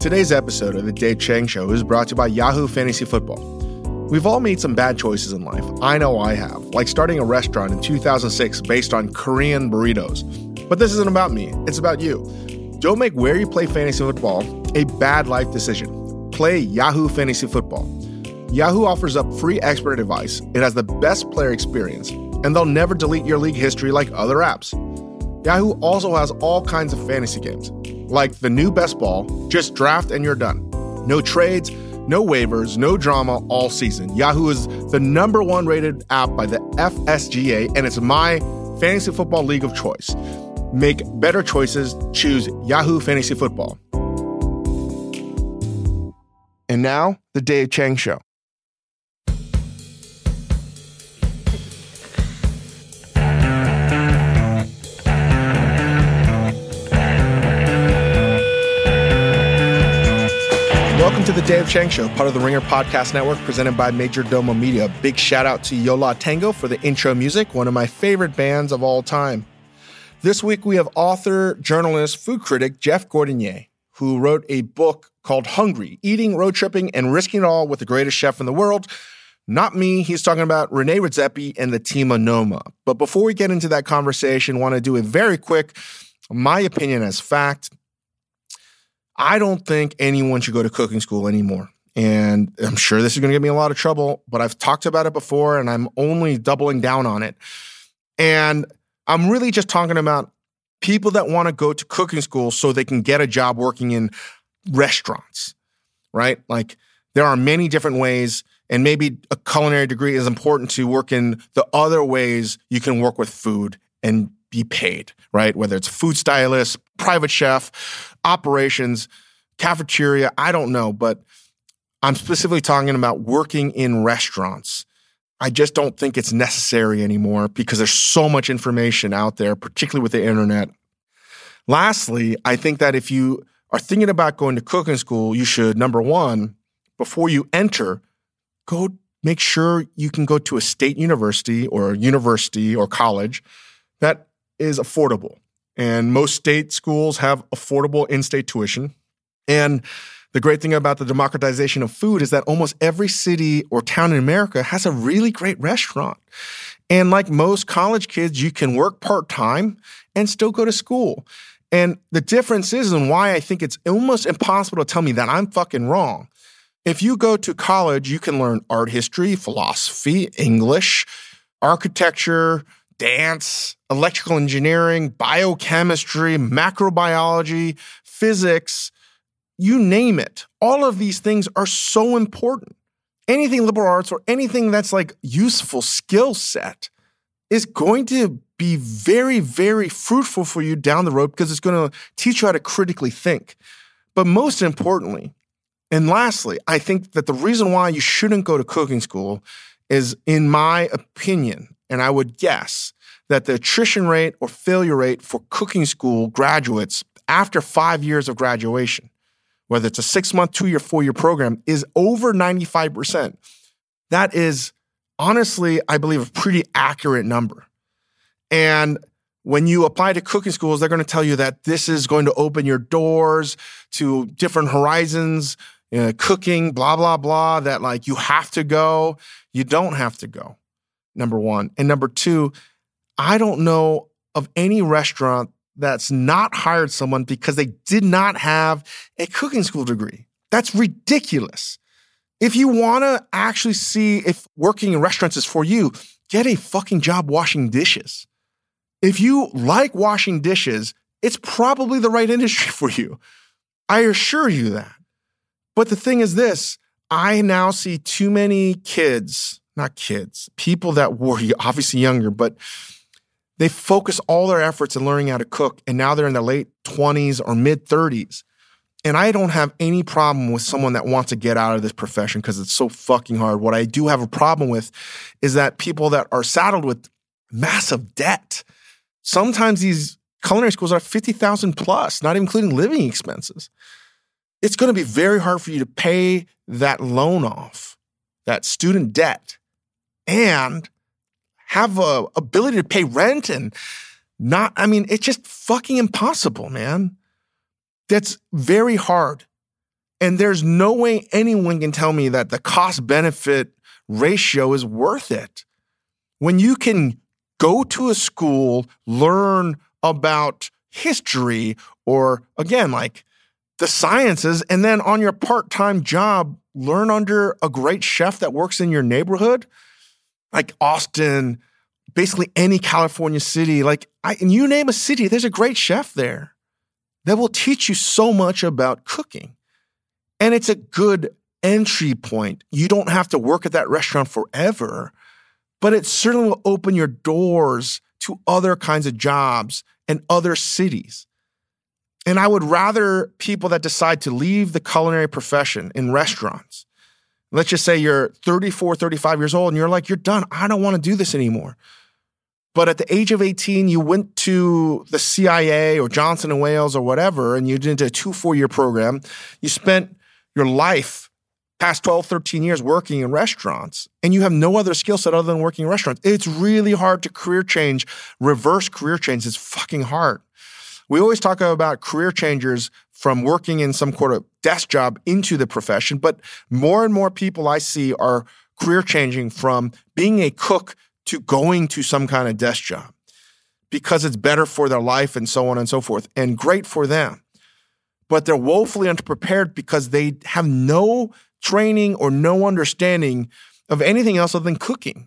Today's episode of The Dave Chang Show is brought to you by Yahoo Fantasy Football. We've all made some bad choices in life. I know I have, like starting a restaurant in 2006 based on Korean burritos. But this isn't about me, it's about you. Don't make where you play fantasy football a bad life decision. Play Yahoo Fantasy Football. Yahoo offers up free expert advice, it has the best player experience, and they'll never delete your league history like other apps. Yahoo also has all kinds of fantasy games, like the new best ball, just draft and you're done. No trades, no waivers, no drama all season. Yahoo is the #1 rated app by the FSGA, and it's my fantasy football league of choice. Make better choices, choose Yahoo Fantasy Football. And now, The Dave Chang Show. Welcome to The Dave Chang Show, part of the Ringer Podcast Network, presented by Major Domo Media. Big shout out to Yo La Tengo for the intro music, one of my favorite bands of all time. This week we have author, journalist, food critic Jeff Gordinier, who wrote a book called Hungry, Eating, Road Tripping, and Risking It All with the Greatest Chef in the World. Not me. He's talking about Rene Redzepi and the Team Anoma. But before we get into that conversation, I want to do a very quick, my opinion as fact. I don't think anyone should go to cooking school anymore. And I'm sure this is going to get me a lot of trouble, but I've talked about it before and I'm only doubling down on it. And I'm really just talking about people that want to go to cooking school so they can get a job working in restaurants, right? Like there are many different ways, and maybe a culinary degree is important to work in the other ways you can work with food and be paid, right? Whether it's food stylist, private chef, operations, cafeteria, I don't know, but I'm specifically talking about working in restaurants. I just don't think it's necessary anymore because there's so much information out there, particularly with the internet. Lastly, I think that if you are thinking about going to cooking school, you should, number one, before you enter, go make sure you can go to a state university or college that is affordable. And most state schools have affordable in-state tuition. And the great thing about the democratization of food is that almost every city or town in America has a really great restaurant. And like most college kids, you can work part-time and still go to school. And the difference is, and why I think it's almost impossible to tell me that I'm fucking wrong. If you go to college, you can learn art history, philosophy, English, architecture, dance, electrical engineering, biochemistry, microbiology, physics, you name it. All of these things are so important. Anything liberal arts or anything that's like useful skill set is going to be very, very fruitful for you down the road because it's going to teach you how to critically think. But most importantly, and lastly, I think that the reason why you shouldn't go to cooking school is, in my opinion, and I would guess that the attrition rate or failure rate for cooking school graduates after 5 years of graduation, whether it's a 6-month, 2-year, 4-year program, is over 95%. That is honestly, I believe, a pretty accurate number. And when you apply to cooking schools, they're going to tell you that this is going to open your doors to different horizons, cooking, blah, blah, blah, that like you have to go. You don't have to go. Number one. And number two, I don't know of any restaurant that's not hired someone because they did not have a cooking school degree. That's ridiculous. If you want to actually see if working in restaurants is for you, get a fucking job washing dishes. If you like washing dishes, it's probably the right industry for you. I assure you that. But the thing is this, I now see too many people that were obviously younger, but they focus all their efforts in learning how to cook, and now they're in their late 20s or mid 30s. And I don't have any problem with someone that wants to get out of this profession because it's so fucking hard. What I do have a problem with is that people that are saddled with massive debt, sometimes these culinary schools are $50,000 plus, not even including living expenses. It's going to be very hard for you to pay that loan off, that student debt, and have a ability to pay rent and not, I mean, it's just fucking impossible, man. That's very hard. And there's no way anyone can tell me that the cost-benefit ratio is worth it. When you can go to a school, learn about history or, again, like the sciences, and then on your part-time job, learn under a great chef that works in your neighborhood, like Austin, basically any California city, and you name a city, there's a great chef there that will teach you so much about cooking. And it's a good entry point. You don't have to work at that restaurant forever, but it certainly will open your doors to other kinds of jobs and other cities. And I would rather people that decide to leave the culinary profession in restaurants. Let's just say you're 34, 35 years old and you're like, you're done. I don't want to do this anymore. But at the age of 18, you went to the CIA or Johnson & Wales or whatever, and you did a 2 4-year program. You spent your life, past 12, 13 years working in restaurants, and you have no other skill set other than working in restaurants. It's really hard to career change, reverse career change. It's fucking hard. We always talk about career changers from working in some sort of desk job into the profession, but more and more people I see are career changing from being a cook to going to some kind of desk job because it's better for their life and so on and so forth, and great for them. But they're woefully underprepared because they have no training or no understanding of anything else other than cooking.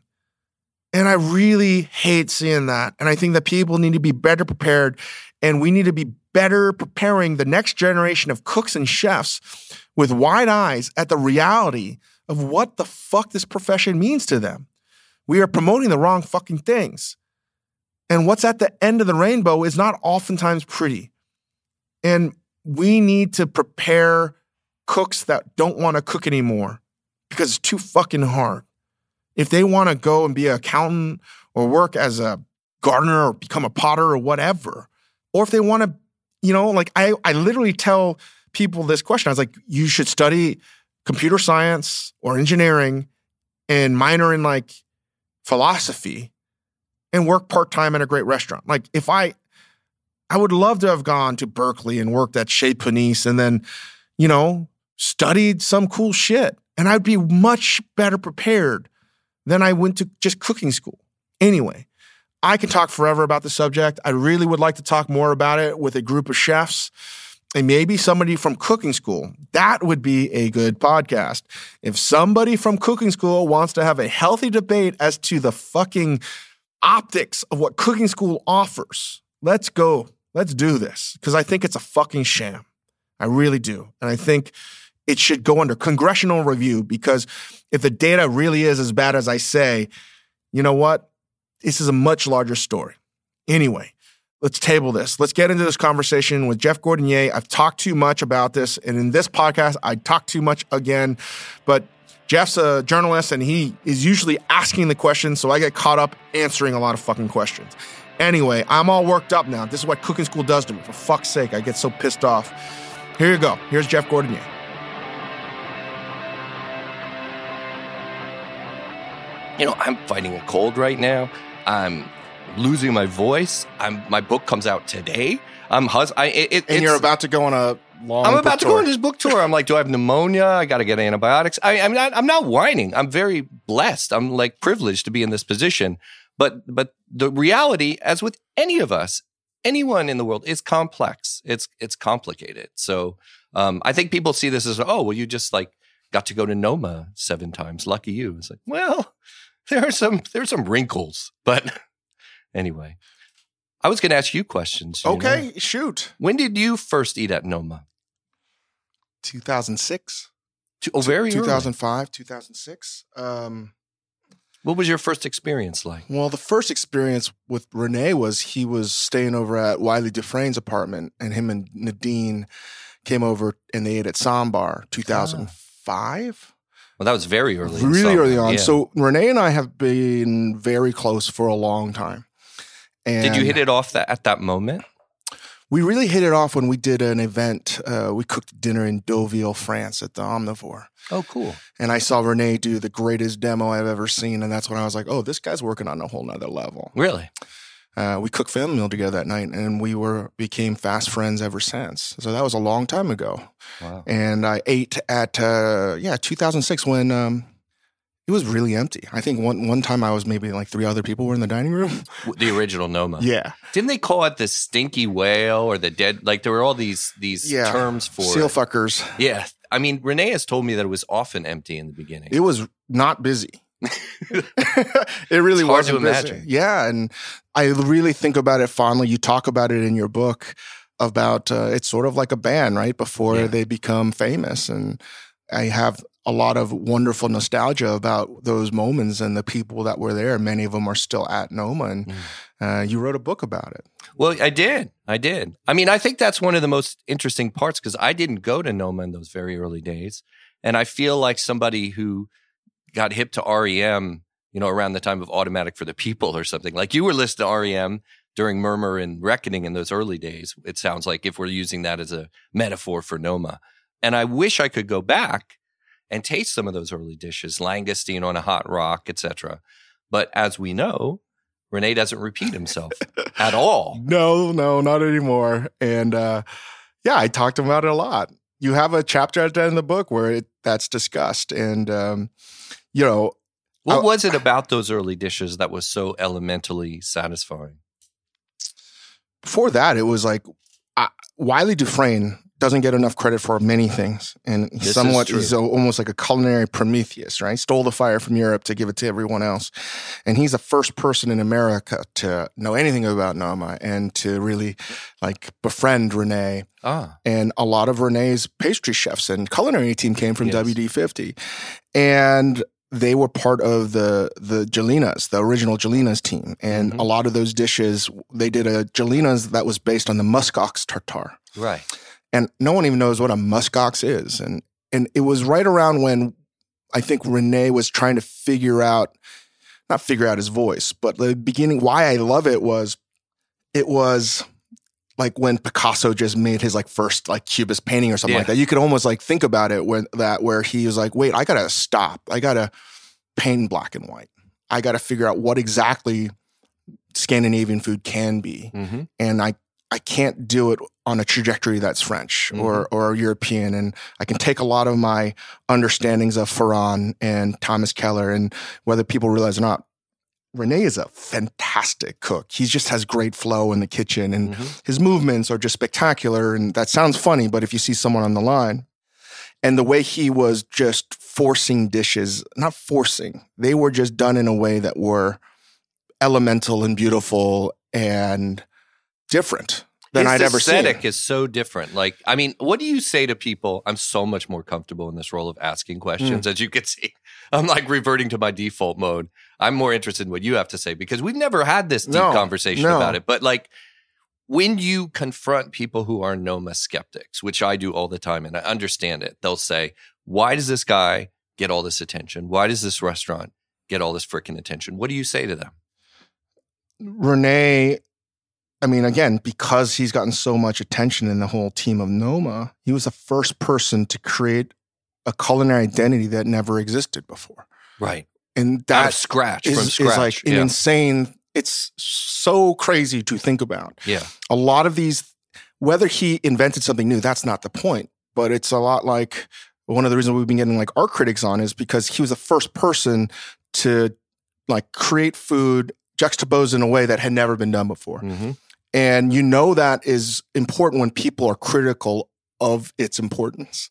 And I really hate seeing that. And I think that people need to be better prepared, and we need to be better preparing the next generation of cooks and chefs with wide eyes at the reality of what the fuck this profession means to them. We are promoting the wrong fucking things. And what's at the end of the rainbow is not oftentimes pretty. And we need to prepare cooks that don't want to cook anymore because it's too fucking hard. If they want to go and be an accountant or work as a gardener or become a potter or whatever, or if they want to, I literally tell people this question. I was like, you should study computer science or engineering and minor in philosophy and work part-time at a great restaurant. I would love to have gone to Berkeley and worked at Chez Panisse and then, studied some cool shit. And I'd be much better prepared than I went to just cooking school. Anyway, I can talk forever about the subject. I really would like to talk more about it with a group of chefs and maybe somebody from cooking school. That would be a good podcast. If somebody from cooking school wants to have a healthy debate as to the fucking optics of what cooking school offers, let's go. Let's do this. Because I think it's a fucking sham. I really do. And I think it should go under congressional review, because if the data really is as bad as I say, you know what? This is a much larger story. Anyway, let's table this. Let's get into this conversation with Jeff Gordinier. I've talked too much about this, and in this podcast, I talk too much again. But Jeff's a journalist, and he is usually asking the questions, so I get caught up answering a lot of fucking questions. Anyway, I'm all worked up now. This is what cooking school does to me. For fuck's sake, I get so pissed off. Here you go. Here's Jeff Gordinier. I'm fighting a cold right now. I'm losing my voice. My book comes out today. You're about to go on a long I'm about to tour. Go on this book tour. I'm like, do I have pneumonia? I got to get antibiotics. I'm not whining. I'm very blessed. I'm privileged to be in this position. But the reality, as with any of us, anyone in the world, is complex. It's complicated. So I think people see this as, you just got to go to NOMA 7 times. Lucky you. It's there's some wrinkles. But anyway, I was going to ask you questions. Okay, shoot. When did you first eat at NOMA? 2006. Very early. 2005, 2006. What was your first experience like? Well, the first experience with Rene was he was staying over at Wiley Dufresne's apartment, and him and Nadine came over and they ate at Sambar 2005. Well, that was very early. Really early on. Yeah. So Renee and I have been very close for a long time. And did you hit it off at that moment? We really hit it off when we did an event. We cooked dinner in Deauville, France at the Omnivore. Oh, cool. And I saw Renee do the greatest demo I've ever seen. And that's when I was like, this guy's working on a whole nother level. Really? We cooked family meal together that night, and we became fast friends ever since. So that was a long time ago. Wow. And I ate at 2006 when it was really empty. I think one time I was maybe like three other people were in the dining room. The original Noma. Yeah. Didn't they call it the stinky whale or the dead? Like there were all these terms for seal fuckers. Yeah. I mean, Renee has told me that it was often empty in the beginning. It was not busy. It really wasn't busy. Yeah, and I really think about it fondly. You talk about it in your book about it's sort of like a band, right? Before they become famous. And I have a lot of wonderful nostalgia about those moments and the people that were there. Many of them are still at Noma, and you wrote a book about it. Well, I did. I mean, I think that's one of the most interesting parts because I didn't go to Noma in those very early days. And I feel like somebody who got hip to REM, you know, around the time of Automatic for the People or something. Like you were listening to REM during Murmur and Reckoning in those early days, it sounds like, if we're using that as a metaphor for Noma. And I wish I could go back and taste some of those early dishes, langoustine on a hot rock, etc. But as we know, Renee doesn't repeat himself at all. No, not anymore. And I talked about it a lot. You have a chapter at the end of the book where that's discussed. And, you know. What was it about those early dishes that was so elementally satisfying? Before that, it was like Wiley Dufresne doesn't get enough credit for many things. And he's almost like a culinary Prometheus, right? Stole the fire from Europe to give it to everyone else. And he's the first person in America to know anything about Noma and to really like befriend Renee. And a lot of Renee's pastry chefs and culinary team came from WD-50. And they were part of the Jalinas, the original Jalinas team. And a lot of those dishes, they did a Jalinas that was based on the musk ox tartare. Right. And no one even knows what a musk ox is. And it was right around when I think Renee was trying to not figure out his voice, but the beginning, why I love it was like when Picasso just made his like first like cubist painting or something like that. You could almost like think about it where he was like, wait, I got to stop. I got to paint in black and white. I got to figure out what exactly Scandinavian food can be. And I can't do it on a trajectory that's French or European. And I can take a lot of my understandings of Ferran and Thomas Keller, and whether people realize or not, Rene is a fantastic cook. He just has great flow in the kitchen, and his movements are just spectacular. And that sounds funny, but if you see someone on the line and the way he was just forcing dishes, not forcing, they were just done in a way that were elemental and beautiful and different than I'd ever seen. His aesthetic is so different. Like, I mean, what do you say to people? I'm so much more comfortable in this role of asking questions, as you can see. I'm like reverting to my default mode. I'm more interested in what you have to say because we've never had this deep conversation about it. But like when you confront people who are Noma skeptics, which I do all the time, and I understand it, they'll say, why does this guy get all this attention? Why does this restaurant get all this freaking attention? What do you say to them? Renee, I mean, again, because he's gotten so much attention in the whole team of Noma, he was the first person to create a culinary identity that never existed before. Right. And that from scratch. Is like an insane, it's so crazy to think about. Yeah. A lot of these, whether he invented something new, that's not the point, but it's a lot like, one of the reasons we've been getting like art critics on is because he was the first person to like create food juxtaposed in a way that had never been done before. And you know that is important when people are critical of its importance.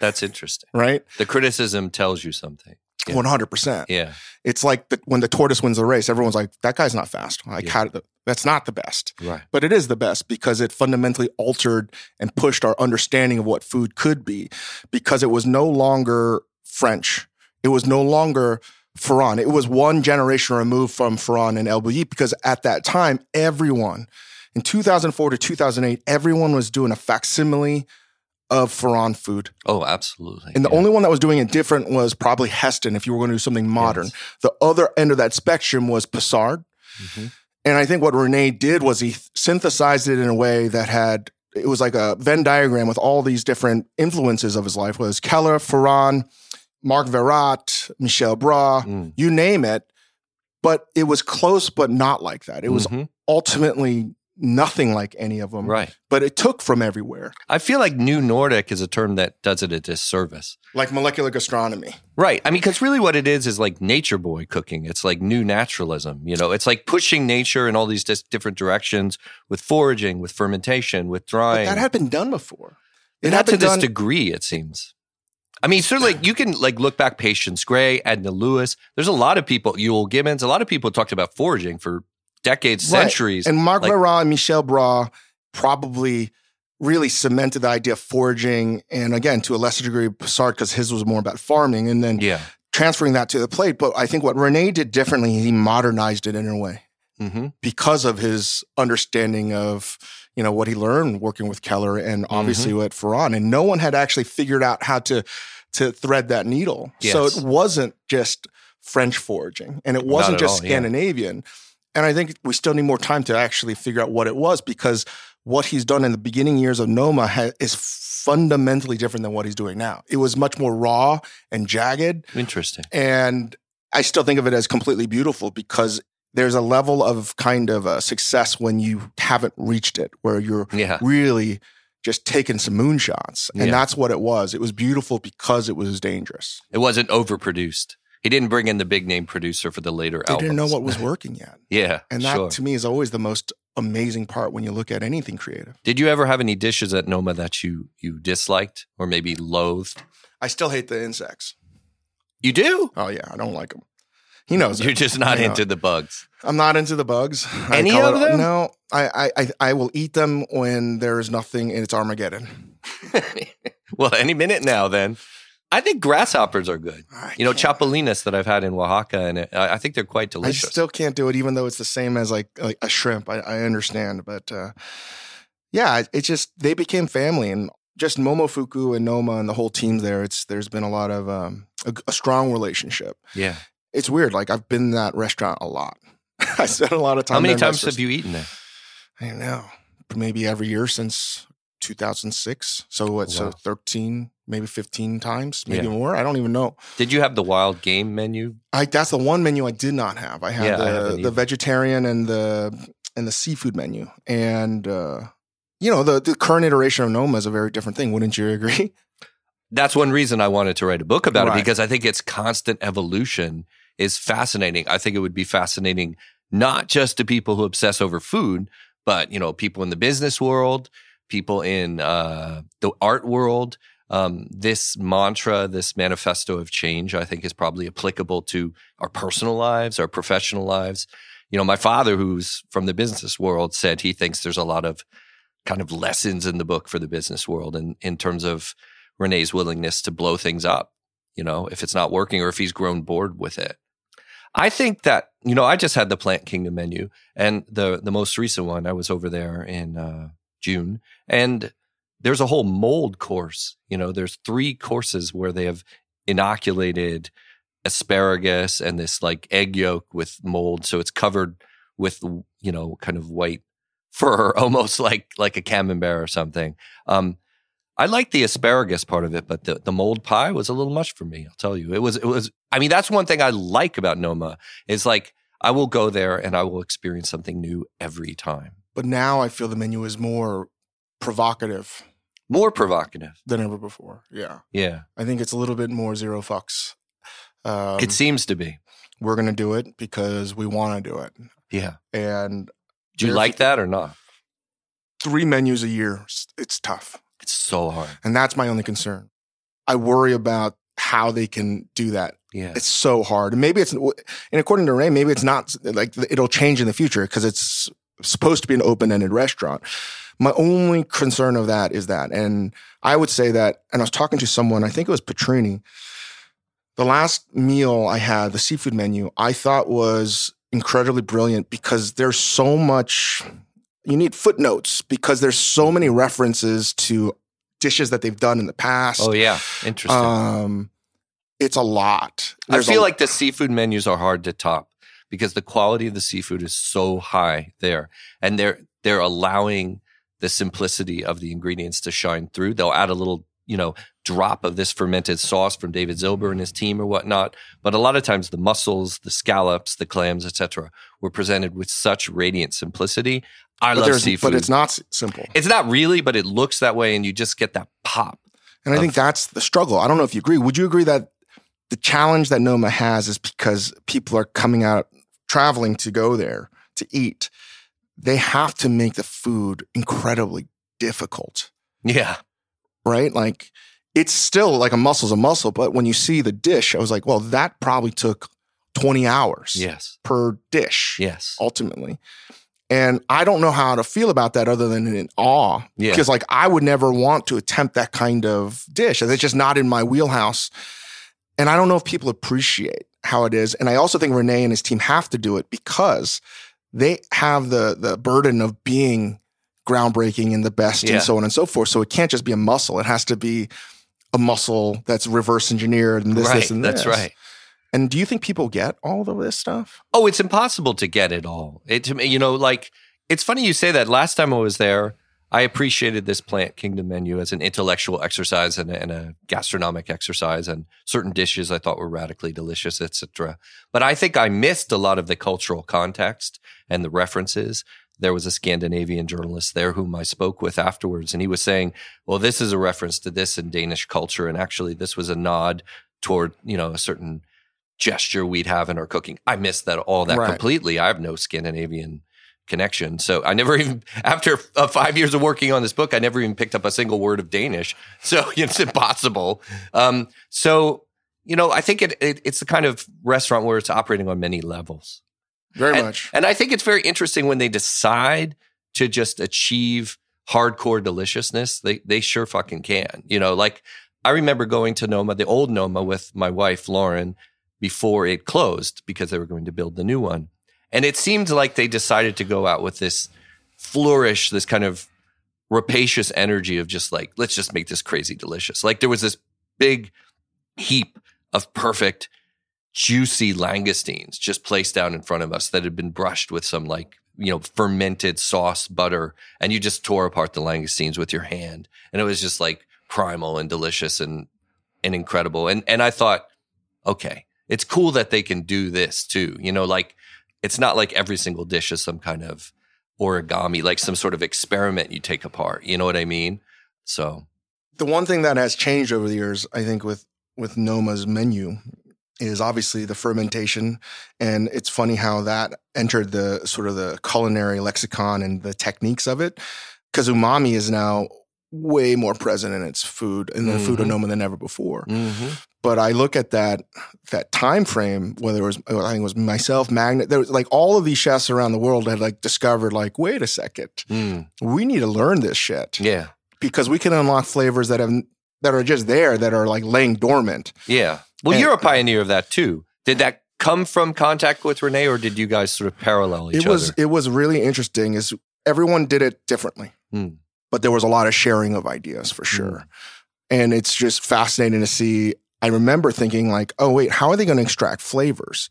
That's interesting. Right? The criticism tells you something. Yeah. 100%. Yeah. It's like when the tortoise wins the race, everyone's like, that guy's not fast. Like, that's not the best. Right. But it is the best because it fundamentally altered and pushed our understanding of what food could be because it was no longer French. It was no longer Ferran. It was one generation removed from Ferran and El Bulli because at that time, everyone, in 2004 to 2008, everyone was doing a facsimile of Ferran food. Oh, absolutely. And the only one that was doing it different was probably Heston, if you were going to do something modern. Yes. The other end of that spectrum was Pissard. And I think what Rene did was he synthesized it in a way that had, it was like a Venn diagram with all these different influences of his life, was Keller, Ferran, Marc Verrat, Michel Bras, you name it. But it was close, but not like that. It was ultimately nothing like any of them. Right. But it took from everywhere. I feel like New Nordic is a term that does it a disservice. Like molecular gastronomy. Right. I mean, because really what it is like nature boy cooking. It's like new naturalism. You know, it's like pushing nature in all these different directions with foraging, with fermentation, with drying. But that had been done before. It had been done to this degree, it seems. I mean, certainly you can like look back, Patience Gray, Edna Lewis. There's a lot of people, Ewell Gibbons, a lot of people talked about foraging for decades, centuries. And Marc Marat and Michel Bras probably really cemented the idea of foraging. And again, to a lesser degree, Pissart, because his was more about farming and then transferring that to the plate. But I think what Rene did differently, he modernized it in a way because of his understanding of, you know, what he learned working with Keller and obviously with Ferran. And no one had actually figured out how to thread that needle. Yes. So it wasn't just French foraging and it wasn't just all, Scandinavian. Yeah. And I think we still need more time to actually figure out what it was, because what he's done in the beginning years of Noma is fundamentally different than what he's doing now. It was much more raw and jagged. Interesting. And I still think of it as completely beautiful, because there's a level of kind of a success when you haven't reached it, where you're really just taking some moonshots. And that's what it was. It was beautiful because it was dangerous. It wasn't overproduced. He didn't bring in the big name producer for the later albums. They didn't know what was working yet. And that to me is always the most amazing part when you look at anything creative. Did you ever have any dishes at Noma that you disliked or maybe loathed? I still hate the insects. You do? Oh yeah, I don't like them. He knows. You're just not into the bugs. I'm not into the bugs. Any of them? No, I will eat them when there is nothing and it's Armageddon. Well, any minute now then. I think grasshoppers are good. You know, chapulines that I've had in Oaxaca, and I think they're quite delicious. I still can't do it, even though it's the same as like a shrimp. I understand, but it's just they became family, and just Momofuku and Noma and the whole team there. There's been a lot of a strong relationship. Yeah, it's weird. Like I've been in that restaurant a lot. I spent a lot of time. How many times have you eaten there? I don't know, maybe every year since 2006. So what? Wow. So 13. Maybe 15 times, maybe more. I don't even know. Did you have the wild game menu? That's the one menu I did not have. I had the vegetarian and the seafood menu. And you know, the current iteration of Noma is a very different thing. Wouldn't you agree? That's one reason I wanted to write a book about it, because I think its constant evolution is fascinating. I think it would be fascinating not just to people who obsess over food, but you know, people in the business world, people in the art world. This mantra, this manifesto of change, I think is probably applicable to our personal lives, our professional lives. You know, my father, who's from the business world, said he thinks there's a lot of kind of lessons in the book for the business world in terms of Rene's willingness to blow things up, you know, if it's not working or if he's grown bored with it. I think that, you know, I just had the Plant Kingdom menu and the most recent one, I was over there in June, and there's a whole mold course. You know, there's 3 courses where they have inoculated asparagus and this like egg yolk with mold. So it's covered with, you know, kind of white fur, almost like a camembert or something. I like the asparagus part of it, but the mold pie was a little much for me, I'll tell you. It was. I mean, that's one thing I like about Noma is like, I will go there and I will experience something new every time. But now I feel the menu is more provocative than ever before. Yeah. I think it's a little bit more zero fucks. It seems to be. We're going to do it because we want to do it. Yeah. And do you like that or not? 3 menus a year. It's tough. It's so hard. And that's my only concern. I worry about how they can do that. Yeah. It's so hard. And according to Ray, maybe it's not like it'll change in the future because it's supposed to be an open-ended restaurant. My only concern of that is that, and I would say that, and I was talking to someone, I think it was Petrini, the last meal I had, the seafood menu, I thought was incredibly brilliant because there's so much, you need footnotes because there's so many references to dishes that they've done in the past. Oh yeah, interesting. It's a lot. I feel like the seafood menus are hard to top because the quality of the seafood is so high there, and they're allowing the simplicity of the ingredients to shine through. They'll add a little drop of this fermented sauce from David Zilber and his team or whatnot. But a lot of times the mussels, the scallops, the clams, etc., were presented with such radiant simplicity. I love seafood. But it's not simple. It's not really, but it looks that way, and you just get that pop. And I think that's the struggle. I don't know if you agree. Would you agree that the challenge that Noma has is because people are coming out, traveling to go there to eat, they have to make the food incredibly difficult? Yeah. Right? Like, it's still like a muscle's a muscle, but when you see the dish, I was like, well, that probably took 20 hours per dish. Yes. Ultimately. And I don't know how to feel about that other than in awe. Yeah. Because like, I would never want to attempt that kind of dish. It's just not in my wheelhouse. And I don't know if people appreciate how it is. And I also think Renee and his team have to do it because they have the burden of being groundbreaking and the best and so on and so forth. So it can't just be a muscle. It has to be a muscle that's reverse engineered and this, and this. That's right. And do you think people get all of this stuff? Oh, it's impossible to get it all. It's funny you say that. Last time I was there, I appreciated this Plant Kingdom menu as an intellectual exercise and a gastronomic exercise, and certain dishes I thought were radically delicious, etc. But I think I missed a lot of the cultural context and the references. There was a Scandinavian journalist there whom I spoke with afterwards, and he was saying, well, this is a reference to this in Danish culture, and actually this was a nod toward, a certain gesture we'd have in our cooking. I missed that completely. I have no Scandinavian connection. So I never even, after 5 years of working on this book, I never even picked up a single word of Danish. So it's impossible. I think it's the kind of restaurant where it's operating on many levels. Very much. And I think it's very interesting when they decide to just achieve hardcore deliciousness, they sure fucking can. I remember going to Noma, the old Noma, with my wife, Lauren, before it closed because they were going to build the new one. And it seemed like they decided to go out with this flourish, this kind of rapacious energy of just like, let's just make this crazy delicious. Like there was this big heap of perfect, juicy langoustines just placed down in front of us that had been brushed with some fermented sauce, butter. And you just tore apart the langoustines with your hand. And it was just like primal and delicious and incredible. And I thought, okay, it's cool that they can do this too. It's not like every single dish is some kind of origami, like some sort of experiment you take apart. You know what I mean? So the one thing that has changed over the years, I think, with Noma's menu is obviously the fermentation. And it's funny how that entered the sort of the culinary lexicon and the techniques of it. Because umami is now way more present in its food, in the food of Noma than ever before. Mm-hmm. But I look at that time frame, whether it was, I think it was myself, Magnet, there was like all of these chefs around the world had like discovered like, wait a second, we need to learn this shit. Yeah. Because we can unlock flavors that are just there, that are like laying dormant. Yeah. Well, you're a pioneer of that too. Did that come from contact with Renee, or did you guys sort of parallel each other? It was really interesting is everyone did it differently. Mm. But there was a lot of sharing of ideas for sure. And it's just fascinating to see. I remember thinking like, oh, wait, how are they going to extract flavors?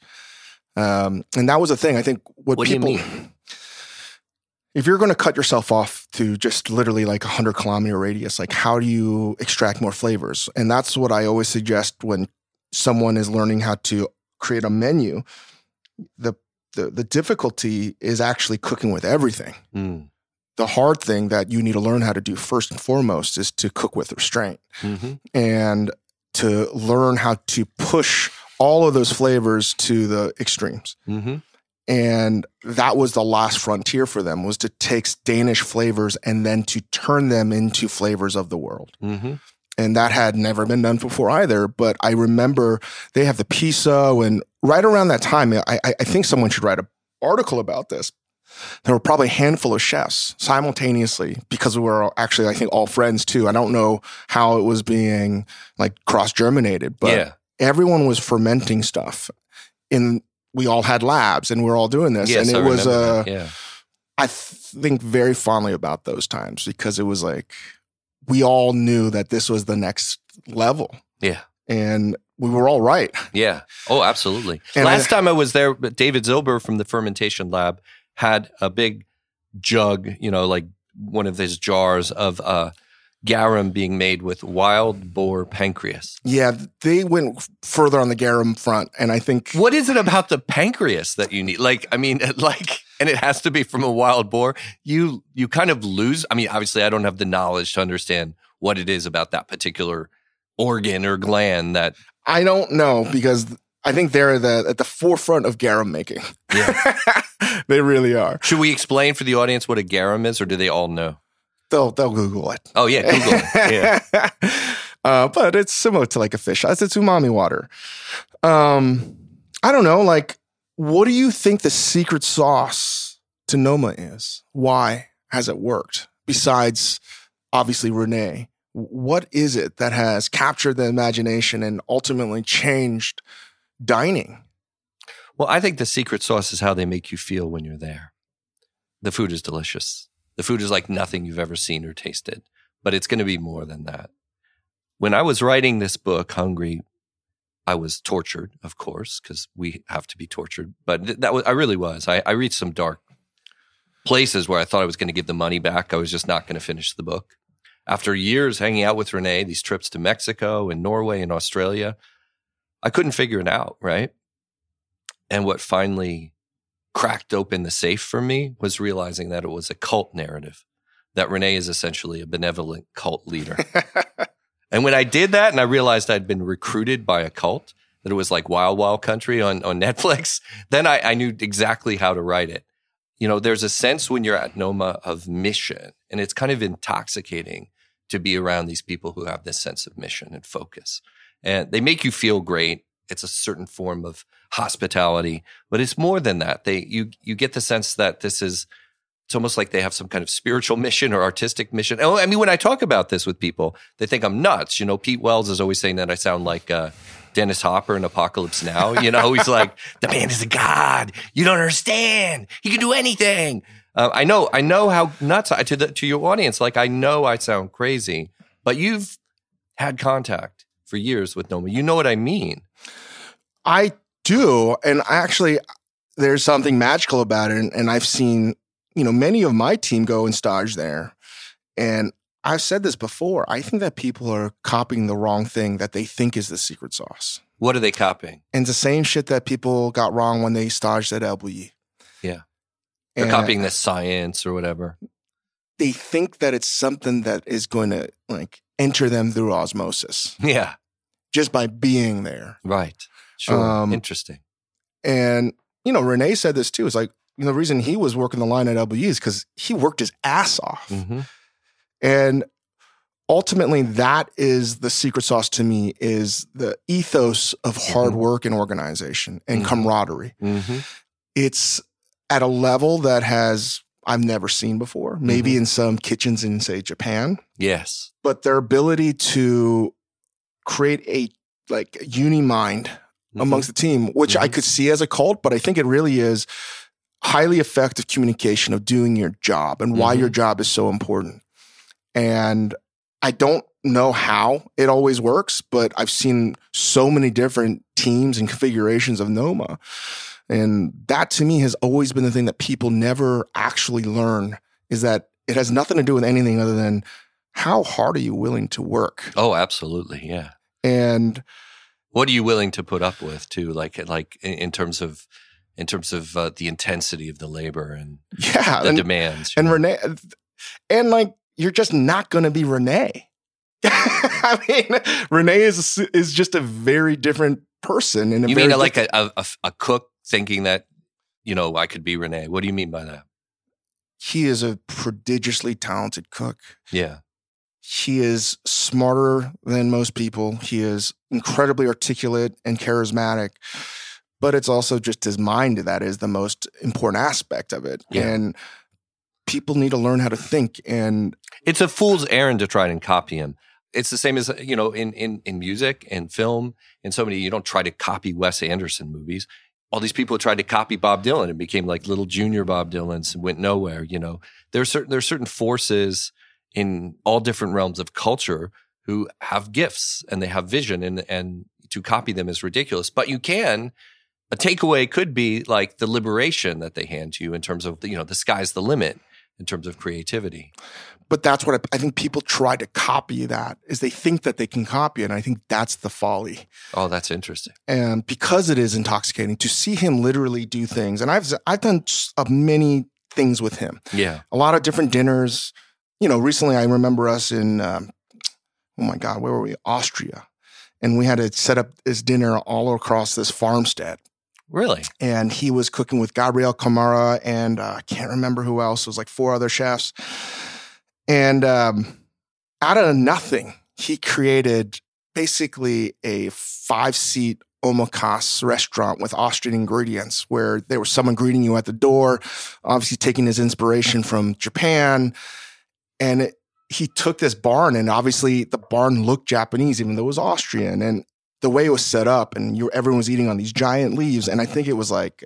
And that was the thing. I think what people, do you mean? If you're going to cut yourself off to just literally like 100-kilometer radius, like how do you extract more flavors? And that's what I always suggest when someone is learning how to create a menu. The difficulty is actually cooking with everything. Mm. The hard thing that you need to learn how to do first and foremost is to cook with restraint and to learn how to push all of those flavors to the extremes. Mm-hmm. And that was the last frontier for them, was to take Danish flavors and then to turn them into flavors of the world. Mm-hmm. And that had never been done before either. But I remember they have the piso, and right around that time, I think someone should write an article about this. There were probably a handful of chefs simultaneously, because we were actually, I think, all friends too. I don't know how it was being like cross-germinated, but everyone was fermenting stuff. And we all had labs and we're all doing this. Yes, and I think very fondly about those times, because it was like, we all knew that this was the next level. Yeah. And we were all right. Yeah. Oh, absolutely. And Last time I was there, David Zilber from the Fermentation Lab had a big jug, like one of his jars of garum being made with wild boar pancreas. Yeah, they went further on the garum front, and I think... What is it about the pancreas that you need? And it has to be from a wild boar. You kind of lose... I mean, obviously, I don't have the knowledge to understand what it is about that particular organ or gland that... I don't know, because I think they're at the forefront of garum making. Yeah. They really are. Should we explain for the audience what a garum is, or do they all know? They'll Google it. Oh, yeah, Google it. Yeah. But it's similar to like a fish. It's umami water. I don't know. What do you think the secret sauce to Noma is? Why has it worked? Besides, obviously, Renee, what is it that has captured the imagination and ultimately changed dining? Well, I think the secret sauce is how they make you feel when you're there. The food is delicious. The food is like nothing you've ever seen or tasted, but it's going to be more than that. When I was writing this book, Hungry, I was tortured, of course, because we have to be tortured. But I really was. I reached some dark places where I thought I was going to give the money back. I was just not going to finish the book. After years hanging out with Renee, these trips to Mexico and Norway and Australia, I couldn't figure it out, right? And what finally cracked open the safe for me was realizing that it was a cult narrative, that Renee is essentially a benevolent cult leader. And when I did that and I realized I'd been recruited by a cult, that it was like Wild Wild Country on Netflix, then I knew exactly how to write it. You know, there's a sense when you're at Noma of mission, and it's kind of intoxicating to be around these people who have this sense of mission and focus. And they make you feel great. It's a certain form of hospitality, but it's more than that. You get the sense that it's almost like they have some kind of spiritual mission or artistic mission. I mean, when I talk about this with people, they think I'm nuts. You know, Pete Wells is always saying that I sound like Dennis Hopper in Apocalypse Now. You know, he's like, the man is a god. You don't understand. He can do anything. I know how nuts to your audience. I know I sound crazy, but you've had contact for years with Noma. You know what I mean? I do. And actually, there's something magical about it. And I've seen, many of my team go and stage there. And I've said this before. I think that people are copying the wrong thing that they think is the secret sauce. What are they copying? And the same shit that people got wrong when they staged at Elbouilly. Yeah. They're copying the science or whatever. They think that it's something that is going to, enter them through osmosis. Yeah. Just by being there. Right. Sure. Interesting. And, Renee said this too. It's the reason he was working the line at LBE is because he worked his ass off. Mm-hmm. And ultimately, that is the secret sauce to me, is the ethos of hard work and organization and camaraderie. Mm-hmm. It's at a level that I've never seen before, maybe in some kitchens in, say, Japan. Yes. But their ability to create a uni mind amongst the team, which I could see as a cult, but I think it really is highly effective communication of doing your job and why your job is so important. And I don't know how it always works, but I've seen so many different teams and configurations of Noma. And that to me has always been the thing that people never actually learn, is that it has nothing to do with anything other than how hard are you willing to work? Oh, absolutely. Yeah. And what are you willing to put up with too? In terms of the intensity of the labor and the demands. And Renee, you're just not going to be Renee. I mean, Renee is just a very different person. And a cook thinking that, I could be Renee. What do you mean by that? He is a prodigiously talented cook. Yeah. He is smarter than most people. He is incredibly articulate and charismatic, but it's also just his mind that is the most important aspect of it. Yeah. And people need to learn how to think. And it's a fool's errand to try and copy him. It's the same as, in music and film and so many, you don't try to copy Wes Anderson movies. All these people tried to copy Bob Dylan and became like little junior Bob Dylans and went nowhere, There are certain forces in all different realms of culture who have gifts and they have vision, and to copy them is ridiculous. But you can. A takeaway could be the liberation that they hand to you in terms of, the sky's the limit. in terms of creativity. But that's what I think people try to copy that, is they think that they can copy it, and I think that's the folly. Oh, that's interesting. And because it is intoxicating to see him literally do things, and I've done many things with him. Yeah. A lot of different dinners. You know, recently I remember us in, oh my God, where were we? Austria. And we had to set up this dinner all across this farmstead. Really? And he was cooking with Gabriel Camara and I can't remember who else. It was like 4 other chefs. And out of nothing, he created basically a 5-seat omakase restaurant with Austrian ingredients, where there was someone greeting you at the door, obviously taking his inspiration from Japan. And he took this barn, and obviously the barn looked Japanese, even though it was Austrian. And the way it was set up, and everyone was eating on these giant leaves, and I think it was like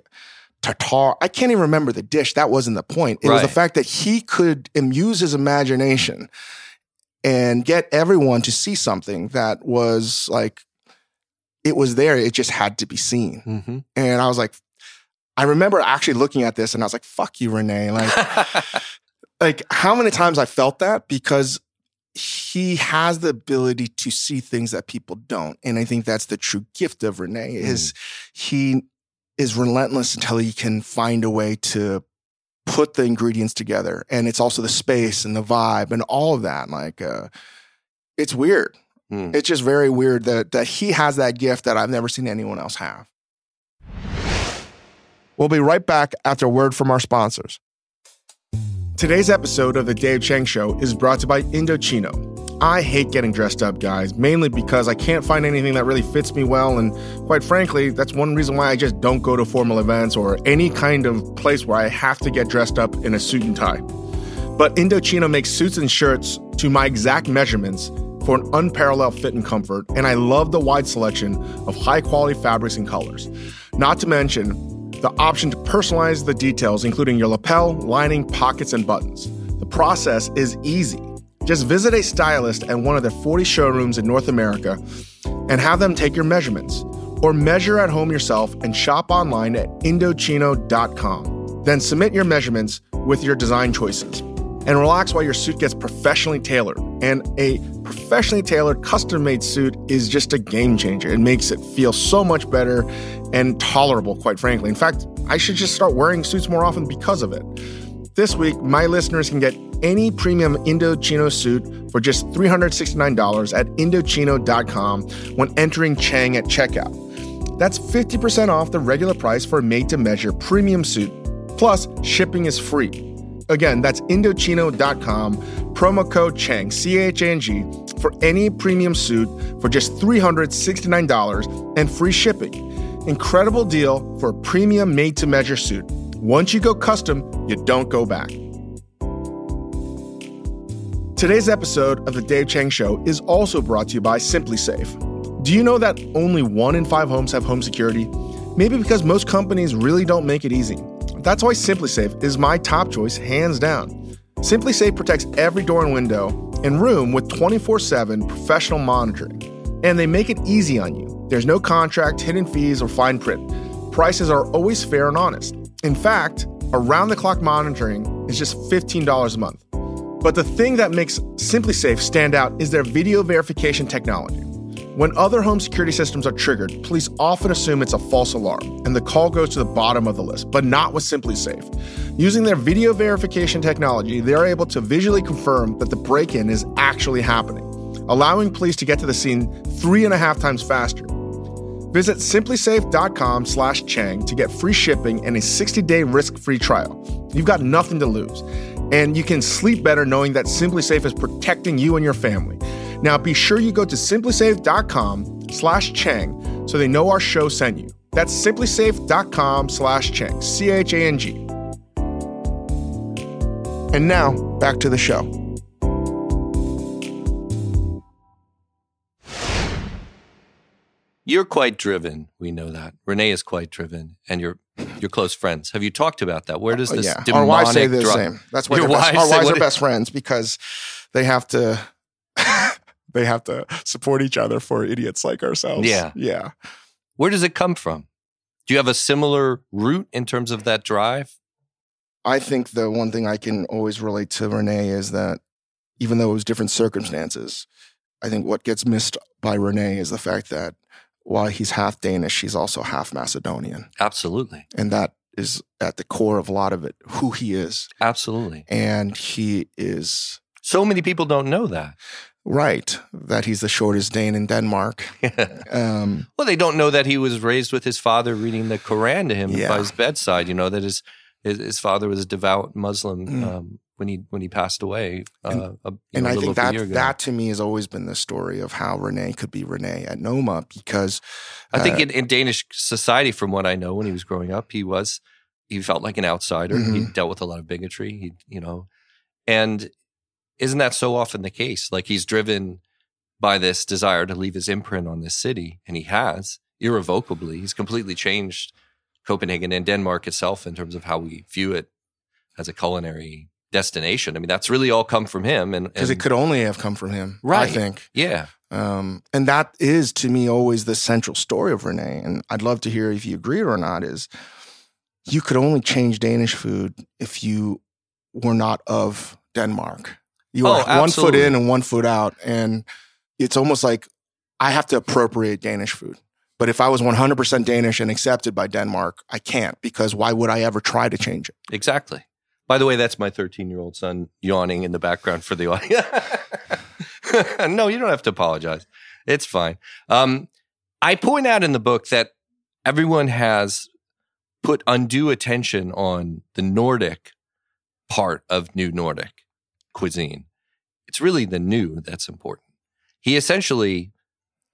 tartare. I can't even remember the dish. That wasn't the point. It was the fact that he could use his imagination and get everyone to see something that was like, it was there. It just had to be seen. Mm-hmm. And I was like, I remember actually looking at this, and I was like, fuck you, Renee. Like, like how many times I felt that, because he has the ability to see things that people don't. And I think that's the true gift of Rene, is he is relentless until he can find a way to put the ingredients together. And it's also the space and the vibe and all of that. Like, it's weird. It's just very weird that he has that gift that I've never seen anyone else have. We'll be right back after a word from our sponsors. Today's episode of The Dave Chang Show is brought to you by Indochino. I hate getting dressed up, guys, mainly because I can't find anything that really fits me well, and quite frankly, that's one reason why I just don't go to formal events or any kind of place where I have to get dressed up in a suit and tie. But Indochino makes suits and shirts to my exact measurements for an unparalleled fit and comfort, and I love the wide selection of high-quality fabrics and colors. Not to mention the option to personalize the details, including your lapel, lining, pockets, and buttons. The process is easy. Just visit a stylist at one of their 40 showrooms in North America and have them take your measurements, or measure at home yourself and shop online at Indochino.com. Then submit your measurements with your design choices and relax while your suit gets professionally tailored. And a professionally tailored, custom-made suit is just a game changer. It makes it feel so much better and tolerable, quite frankly. In fact, I should just start wearing suits more often because of it. This week, my listeners can get any premium Indochino suit for just $369 at Indochino.com when entering Chang at checkout. That's 50% off the regular price for a made-to-measure premium suit. Plus, shipping is free. Again, that's Indochino.com, promo code Chang, C-H-A-N-G, for any premium suit for just $369 and free shipping. Incredible deal for a premium made-to-measure suit. Once you go custom, you don't go back. Today's episode of The Dave Chang Show is also brought to you by Simply Safe. Do you know that only 1 in 5 homes have home security? Maybe because most companies really don't make it easy. That's why SimpliSafe is my top choice, hands down. SimpliSafe protects every door and window and room with 24/7 professional monitoring. And they make it easy on you. There's no contract, hidden fees, or fine print. Prices are always fair and honest. In fact, around-the-clock monitoring is just $15 a month. But the thing that makes SimpliSafe stand out is their video verification technology. When other home security systems are triggered, police often assume it's a false alarm, and the call goes to the bottom of the list, but not with SimpliSafe. Using their video verification technology, they're able to visually confirm that the break-in is actually happening, allowing police to get to the scene 3.5 times faster. Visit simplisafe.com/Chang to get free shipping and a 60-day risk-free trial. You've got nothing to lose, and you can sleep better knowing that SimpliSafe is protecting you and your family. Now, be sure you go to simplisafe.com/Chang so they know our show sent you. That's simplisafe.com/Chang, C-H-A-N-G. And now, back to the show. You're quite driven. We know that. Renee is quite driven, and you're close friends. Have you talked about that? Where does this demonic our wives say the same. That's why our wives are best friends, because they have to... They have to support each other for idiots like ourselves. Yeah. Where does it come from? Do you have a similar root in terms of that drive? I think the one thing I can always relate to Renee is that even though it was different circumstances, I think what gets missed by Renee is the fact that while he's half Danish, he's also half Macedonian. Absolutely. And that is at the core of a lot of it, who he is. Absolutely. And he is... So many people don't know that. Right, that he's the shortest Dane in Denmark. Well, they don't know that he was raised with his father reading the Quran to him by his bedside, you know, that his father was a devout Muslim when he passed away a little over a year ago. And I think that to me has always been the story of how Renee could be Renee at Noma, because... I think in Danish society, from what I know, when he was growing up, he felt like an outsider. Mm-hmm. He dealt with a lot of bigotry, isn't that so often the case? Like, he's driven by this desire to leave his imprint on this city, and he has, irrevocably. He's completely changed Copenhagen and Denmark itself in terms of how we view it as a culinary destination. I mean, that's really all come from him. Because it could only have come from him, right. I think. Yeah. And that is, to me, always the central story of Renee, and I'd love to hear if you agree or not, is you could only change Danish food if you were not of Denmark. You are one foot in and one foot out, and it's almost like I have to appropriate Danish food. But if I was 100% Danish and accepted by Denmark, I can't, because why would I ever try to change it? Exactly. By the way, that's my 13-year-old son yawning in the background for the audience. No, you don't have to apologize. It's fine. I point out in the book that everyone has put undue attention on the Nordic part of New Nordic cuisine. It's really the new that's important. He essentially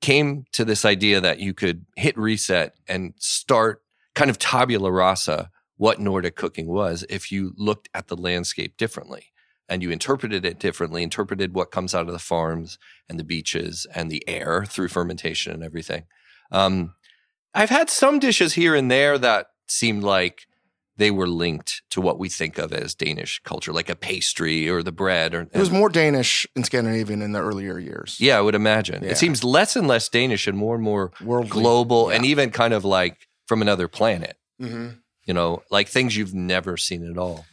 came to this idea that you could hit reset and start kind of tabula rasa what Nordic cooking was if you looked at the landscape differently and you interpreted it differently, interpreted what comes out of the farms and the beaches and the air through fermentation and everything. I've had some dishes here and there that seemed like they were linked to what we think of as Danish culture, like a pastry or the bread. It was more Danish and Scandinavian in the earlier years. Yeah, I would imagine. Yeah. It seems less and less Danish and more and more worldly, global, and even kind of like from another planet, you know, like things you've never seen at all.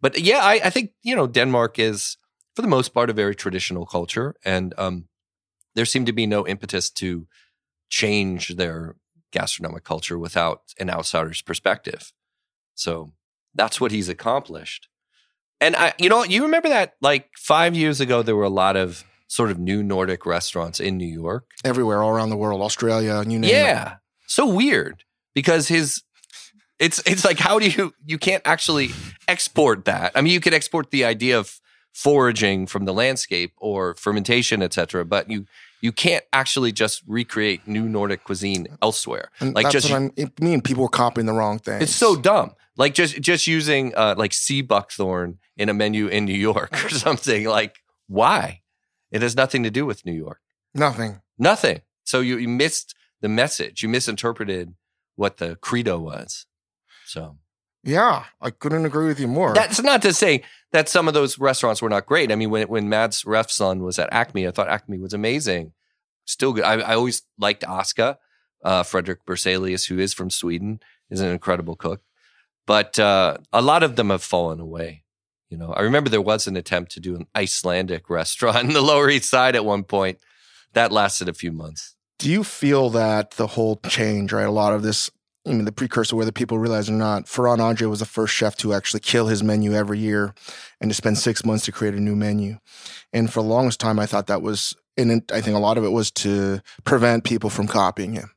But yeah, I think, you know, Denmark is, for the most part, a very traditional culture, and there seemed to be no impetus to change their gastronomic culture without an outsider's perspective. So that's what he's accomplished. And you remember that like 5 years ago, there were a lot of sort of new Nordic restaurants in New York. Everywhere, all around the world, Australia, you name it. Yeah. So weird, because it's like, how do you can't actually export that. I mean, you could export the idea of foraging from the landscape or fermentation, et cetera, but you can't actually just recreate new Nordic cuisine elsewhere. And like, that's just people are copying the wrong thing. It's so dumb. Like just using like sea buckthorn in a menu in New York or something. Like, why? It has nothing to do with New York. Nothing. So you missed the message. You misinterpreted what the credo was. So yeah, I couldn't agree with you more. That's not to say that some of those restaurants were not great. I mean, when Mads Refsson was at Acme, I thought Acme was amazing. Still good. I always liked Aska. Frederick Berzelius, who is from Sweden, is an incredible cook. But a lot of them have fallen away. You know, I remember there was an attempt to do an Icelandic restaurant in the Lower East Side at one point. That lasted a few months. Do you feel that the whole change, right? A lot of this, I mean, the precursor, whether people realize or not, Ferran Adrià was the first chef to actually kill his menu every year and to spend 6 months to create a new menu. And for the longest time, I thought that was, and I think a lot of it was to prevent people from copying him.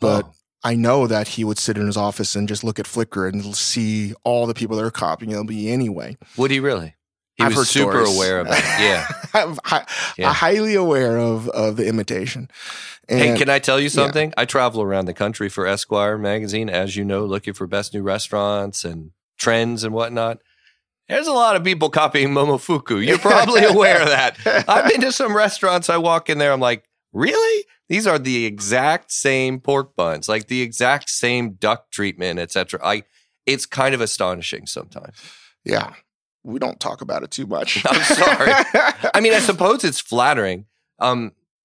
But I know that he would sit in his office and just look at Flickr and see all the people that are copying him anyway. Would he really? He was super aware of it. Yeah. I'm highly aware of the imitation. And, hey, can I tell you something? Yeah. I travel around the country for Esquire magazine, as you know, looking for best new restaurants and trends and whatnot. There's a lot of people copying Momofuku. You're probably aware of that. I've been to some restaurants. I walk in there. I'm like, really? These are the exact same pork buns, like the exact same duck treatment, et cetera. It's kind of astonishing sometimes. Yeah. We don't talk about it too much. I'm sorry. I mean, I suppose it's flattering.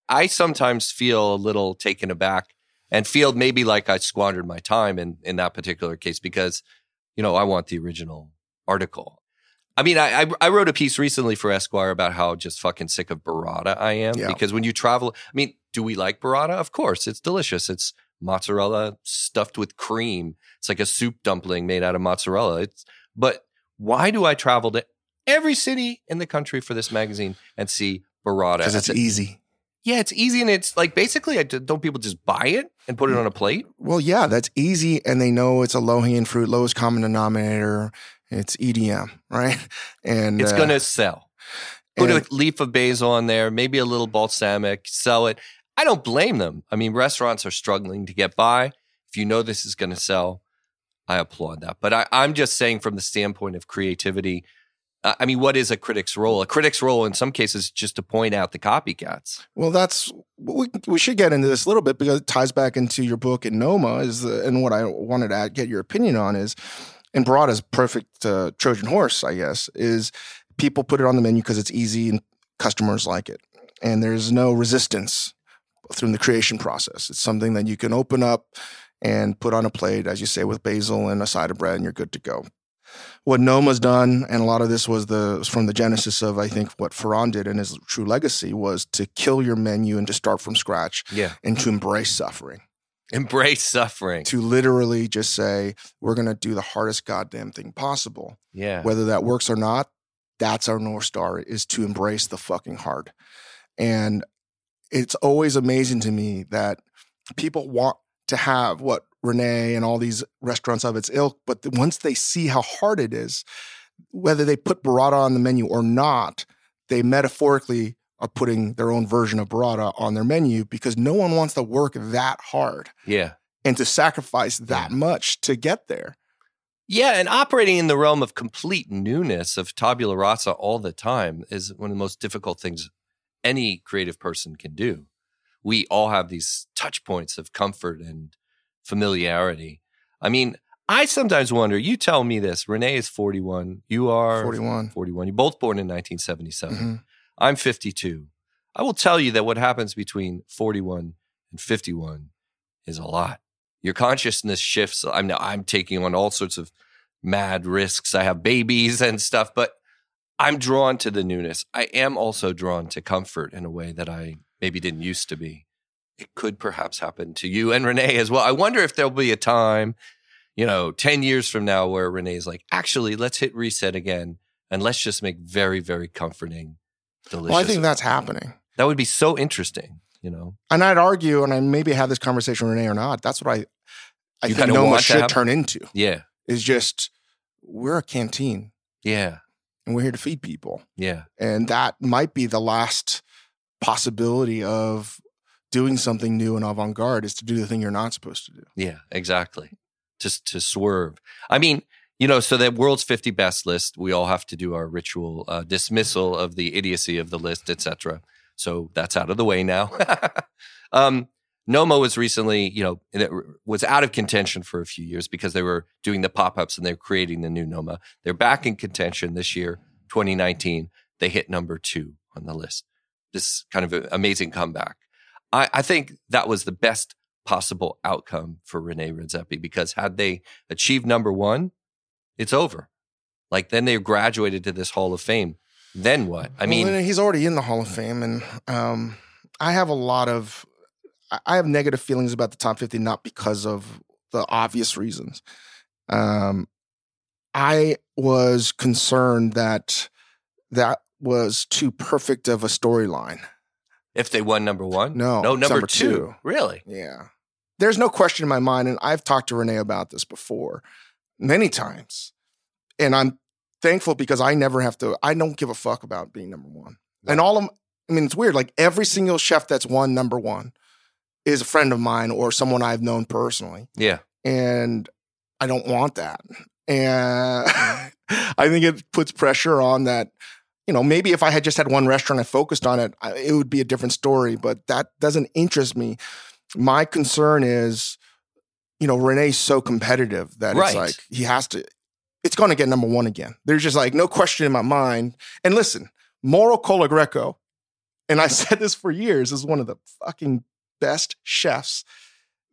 I sometimes feel a little taken aback and feel maybe like I squandered my time in that particular case because, you know, I want the original article. I mean, I wrote a piece recently for Esquire about how just fucking sick of burrata I am. Yeah. Because when you travel, I mean, do we like burrata? Of course. It's delicious. It's mozzarella stuffed with cream. It's like a soup dumpling made out of mozzarella. But why do I travel to every city in the country for this magazine and see burrata? Because it's easy. Yeah, it's easy, and it's like basically, don't people just buy it and put it on a plate? Well, yeah, that's easy, and they know it's a low-hanging fruit, lowest common denominator. It's EDM, right? And it's going to sell. Put a leaf of basil on there, maybe a little balsamic, sell it. I don't blame them. I mean, restaurants are struggling to get by. If you know this is going to sell, I applaud that. But I'm just saying from the standpoint of creativity, I mean, what is a critic's role? A critic's role in some cases is just to point out the copycats. Well, we should get into this a little bit because it ties back into your book in NOMA, and what I wanted to get your opinion on is, and burrata's perfect Trojan horse, I guess, is people put it on the menu because it's easy and customers like it. And there's no resistance through the creation process. It's something that you can open up and put on a plate, as you say, with basil and a side of bread, and you're good to go. What NOMA's done, and a lot of this was from the genesis of, I think, what Ferran did in his True Legacy, was to kill your menu and to start from scratch, and to embrace suffering. Embrace suffering. To literally just say, we're going to do the hardest goddamn thing possible. Yeah. Whether that works or not, that's our North Star, is to embrace the fucking hard. And it's always amazing to me that people want to have what Rene and all these restaurants of its ilk, but once they see how hard it is, whether they put burrata on the menu or not, they metaphorically are putting their own version of burrata on their menu because no one wants to work that hard. Yeah. And to sacrifice that much to get there. Yeah, and operating in the realm of complete newness, of tabula rasa all the time, is one of the most difficult things any creative person can do. We all have these touch points of comfort and familiarity. I mean, I sometimes wonder, you tell me this, Renee is 41, you are 41. You're both born in 1977. Mm-hmm. I'm 52. I will tell you that what happens between 41 and 51 is a lot. Your consciousness shifts. I'm taking on all sorts of mad risks. I have babies and stuff, but I'm drawn to the newness. I am also drawn to comfort in a way that I maybe didn't used to be. It could perhaps happen to you and Renee as well. I wonder if there'll be a time, 10 years from now, where Renee's like, actually, let's hit reset again and let's just make very, very comforting, delicious. Well, I think that's happening. That would be so interesting, And I'd argue, and I maybe have this conversation with Renee or not, that's what I think NOMA should turn into. Yeah. It's just, we're a canteen. Yeah. And we're here to feed people. Yeah. And that might be the last possibility of doing something new and avant-garde, is to do the thing you're not supposed to do. Yeah, exactly. Just to swerve. I mean, so the world's 50 best list, we all have to do our ritual dismissal of the idiocy of the list, etc. So that's out of the way now. NOMA was recently, it was out of contention for a few years because they were doing the pop-ups and they're creating the new NOMA. They're back in contention this year, 2019. They hit number 2 on the list. This kind of amazing comeback. I think that was the best possible outcome for Rene Redzepi, because had they achieved number 1, it's over. Like, then they graduated to this Hall of Fame. Then what? I mean, he's already in the Hall of Fame, and I have negative feelings about the top 50, not because of the obvious reasons. I was concerned that was too perfect of a storyline. If they won number 1? No, number 2. Really? Yeah. There's no question in my mind, and I've talked to Renee about this before many times, and I'm thankful because I don't give a fuck about being number 1. No. And it's weird, like every single chef that's won number 1 is a friend of mine or someone I've known personally. Yeah. And I don't want that. And I think it puts pressure on that. Maybe if I had just had one restaurant and focused on it, it would be a different story, but that doesn't interest me. My concern is, Renee's so competitive that It's like it's going to get number 1 again. There's just like no question in my mind. And listen, Mauro Colagreco, and I said this for years, is one of the fucking best chefs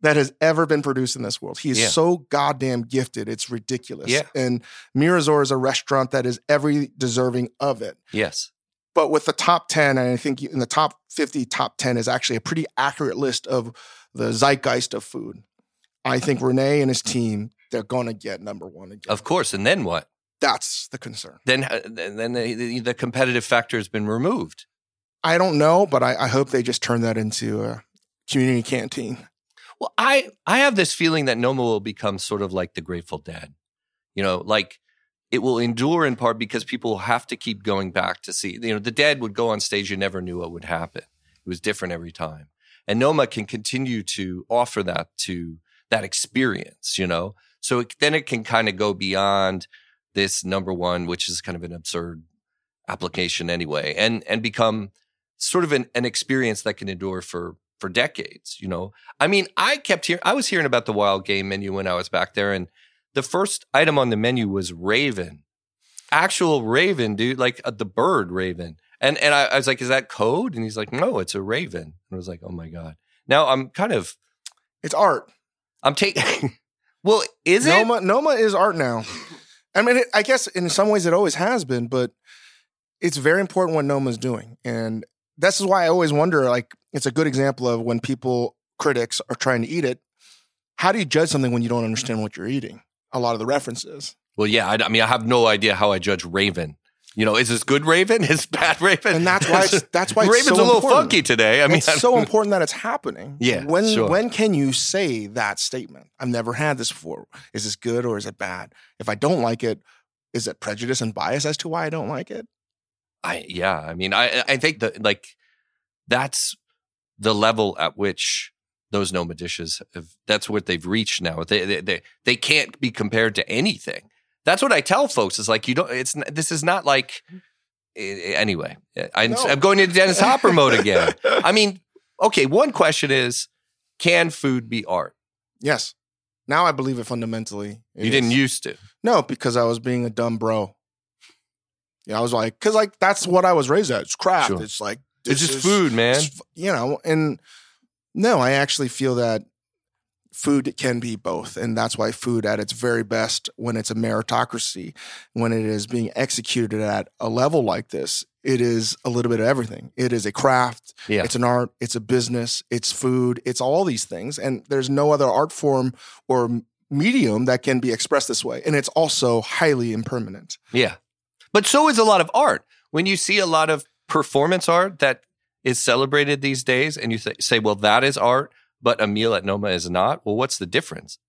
that has ever been produced in this world. He is so goddamn gifted. It's ridiculous. Yeah. And Mirador is a restaurant that is every deserving of it. Yes. But with the top 10, and I think in the top 50, top 10 is actually a pretty accurate list of the zeitgeist of food. I think Rene and his team, they're going to get number one again. Of course. And then what? That's the concern. Then the competitive factor has been removed. I don't know, but I hope they just turn that into a community canteen. Well, I have this feeling that Noma will become sort of like the Grateful Dead. You know, like it will endure in part because people will have to keep going back to see. You know, the Dead would go on stage. You never knew what would happen. It was different every time. And Noma can continue to offer that to that experience, you know. So then it can kind of go beyond this number one, which is kind of an absurd application anyway, and become sort of an experience that can endure for decades, you know? I mean, I was hearing about the Wild Game menu when I was back there, and the first item on the menu was raven. Actual raven, dude, like the bird raven. And I was like, is that code? And he's like, no, it's a raven. And I was like, oh my God. Now I'm kind of... It's art. I'm taking... Well, is it? Noma is art now. I mean, I guess in some ways it always has been, but it's very important what Noma's doing. And this is why I always wonder, like, it's a good example of when critics are trying to eat it. How do you judge something when you don't understand what you're eating? A lot of the references. Well, yeah. I mean, I have no idea how I judge raven. You know, is this good raven? Is bad raven? And that's why it's raven's so a little important. Funky today. I mean, it's so important that it's happening. Yeah. When can you say that statement? I've never had this before. Is this good or is it bad? If I don't like it, is it prejudice and bias as to why I don't like it? I think that, like, that's the level at which those Noma dishes that's what they've reached now. They can't be compared to anything. That's what I tell folks. It's like, this is not like, anyway, I'm going into Dennis Hopper mode again. I mean, okay, one question is, can food be art? Yes. Now I believe it fundamentally. You didn't used to. No, because I was being a dumb bro. Yeah, I was like, because like, that's what I was raised at. It's craft. Sure. It's like, it's just food, man. You know, and no, I actually feel that food can be both. And that's why food at its very best, when it's a meritocracy, when it is being executed at a level like this, it is a little bit of everything. It is a craft. Yeah. It's an art. It's a business. It's food. It's all these things. And there's no other art form or medium that can be expressed this way. And it's also highly impermanent. Yeah. But so is a lot of art. When you see a lot of performance art that is celebrated these days and you say, well, that is art, but a meal at Noma is not. Well, what's the difference?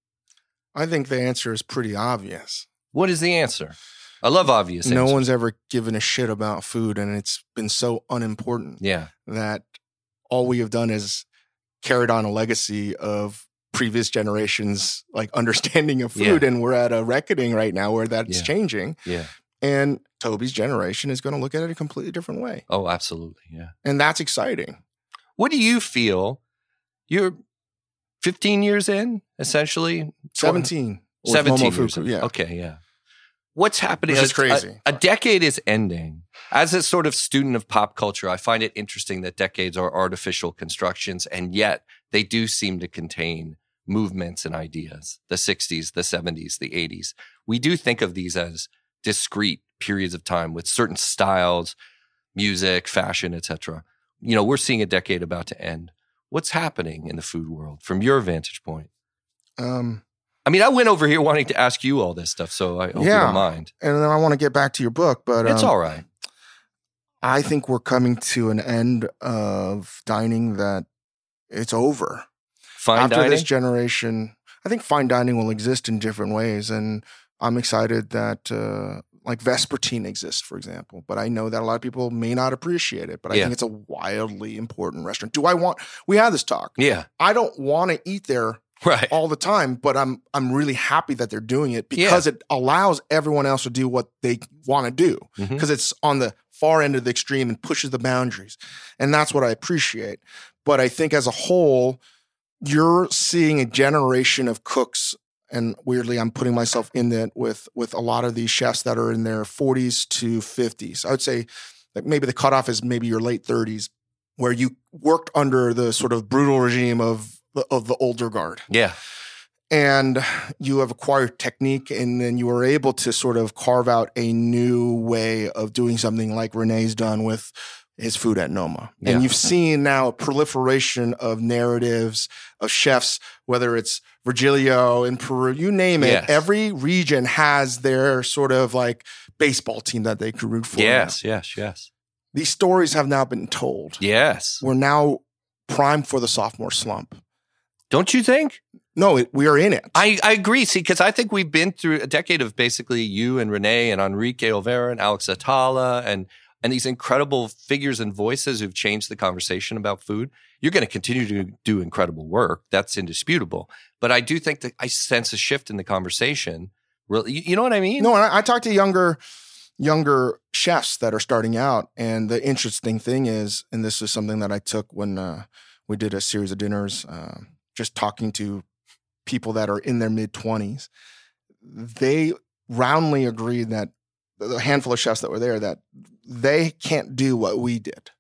I think the answer is pretty obvious. What is the answer? I love obvious answers. No one's ever given a shit about food, and it's been so unimportant that all we have done is carried on a legacy of previous generations' like understanding of food, and we're at a reckoning right now where that's changing. Yeah. And Toby's generation is going to look at it a completely different way. Oh, absolutely, yeah. And that's exciting. What do you feel? You're 15 years in, essentially? 17. 17 years in. Yeah. Okay, yeah. What's happening? It's crazy. A decade is ending. As a sort of student of pop culture, I find it interesting that decades are artificial constructions, and yet they do seem to contain movements and ideas. The 60s, the 70s, the 80s. We do think of these as discrete periods of time with certain styles, music, fashion, etc. You know, we're seeing a decade about to end. What's happening in the food world from your vantage point? I mean, I went over here wanting to ask you all this stuff, so I hope you don't mind. And then I want to get back to your book, but it's all right. I think we're coming to an end of dining that it's over. Fine dining? After this generation, I think fine dining will exist in different ways, and I'm excited that like Vespertine exists, for example, but I know that a lot of people may not appreciate it, but I think it's a wildly important restaurant. We had this talk. Yeah. I don't want to eat there all the time, but I'm really happy that they're doing it because it allows everyone else to do what they want to do because it's on the far end of the extreme and pushes the boundaries. And that's what I appreciate. But I think as a whole, you're seeing a generation of cooks. And weirdly, I'm putting myself in it with a lot of these chefs that are in their 40s to 50s. I would say that maybe the cutoff is maybe your late 30s, where you worked under the sort of brutal regime of of the older guard. Yeah. And you have acquired technique, and then you were able to sort of carve out a new way of doing something like Rene's done with his food at Noma. Yeah. And you've seen now a proliferation of narratives of chefs, whether it's Virgilio in Peru, you name it. Yes. Every region has their sort of like baseball team that they could root for. Yes, now. Yes. These stories have now been told. Yes. We're now primed for the sophomore slump. Don't you think? No, we are in it. I agree. See, because I think we've been through a decade of basically you and Rene and Enrique Olvera and Alex Atala and these incredible figures and voices who've changed the conversation about food. You're going to continue to do incredible work. That's indisputable. But I do think that I sense a shift in the conversation. Really, you know what I mean? No, and I talk to younger chefs that are starting out. And the interesting thing is, and this is something that I took when we did a series of dinners, just talking to people that are in their mid-20s, they roundly agreed that the handful of chefs that were there, that they can't do what we did.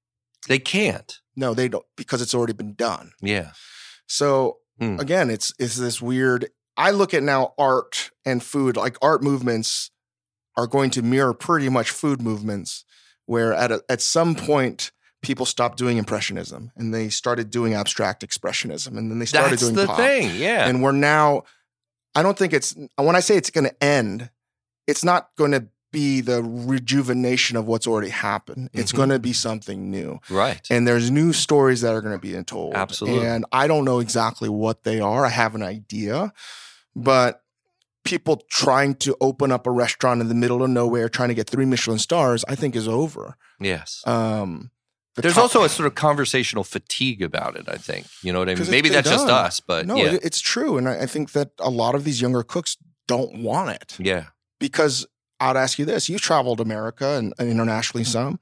They can't. No, they don't, because it's already been done. Yeah. So again, it's this weird, I look at now art and food, like art movements are going to mirror pretty much food movements, where at some point people stopped doing impressionism and they started doing abstract expressionism, and then they started doing pop. That's the thing, yeah. And we're now, I don't think it's, when I say it's going to end, it's not going to be the rejuvenation of what's already happened. It's going to be something new. Right. And there's new stories that are going to be told. Absolutely. And I don't know exactly what they are. I have an idea, but people trying to open up a restaurant in the middle of nowhere, trying to get 3 Michelin stars, I think is over. Yes. There's also a sort of conversational fatigue about it, I think. You know what I mean? Maybe that's just us, but no, yeah. It's true. And I think that a lot of these younger cooks don't want it. Yeah. Because I'd ask you this. You traveled America and internationally some.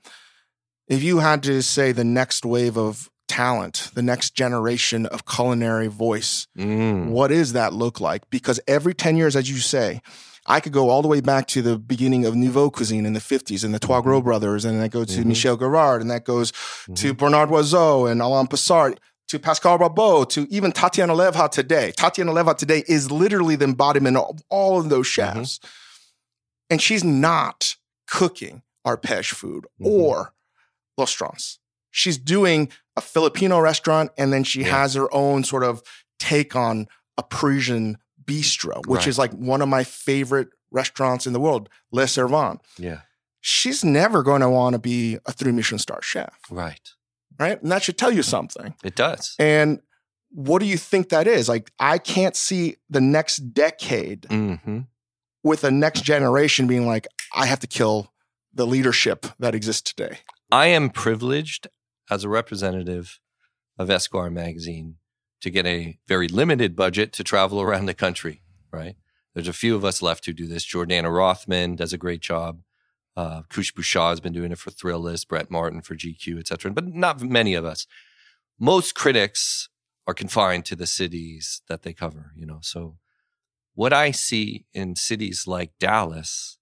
If you had to say the next wave of talent, the next generation of culinary voice, what does that look like? Because every 10 years, as you say, I could go all the way back to the beginning of Nouveau Cuisine in the 50s and the Trois Gros brothers, and I go to Michel Gerard, and that goes to Bernard Loiseau and Alain Passard, to Pascal Rabaut, to even Tatiana Levha today. Tatiana Levha today is literally the embodiment of all of those chefs. And she's not cooking arpège food or restaurants. She's doing a Filipino restaurant, and then she has her own sort of take on a Parisian bistro, which is like one of my favorite restaurants in the world, Le Servant. Yeah. She's never going to want to be a 3 Michelin star chef. Right? And that should tell you something. It does. And what do you think that is? Like, I can't see the next decade with the next generation being like, I have to kill the leadership that exists today. I am privileged as a representative of Esquire magazine to get a very limited budget to travel around the country, right? There's a few of us left who do this. Jordana Rothman does a great job. Koosh Bouchard has been doing it for Thrill List, Brett Martin for GQ, et cetera, but not many of us. Most critics are confined to the cities that they cover, you know, so what I see in cities like Dallas,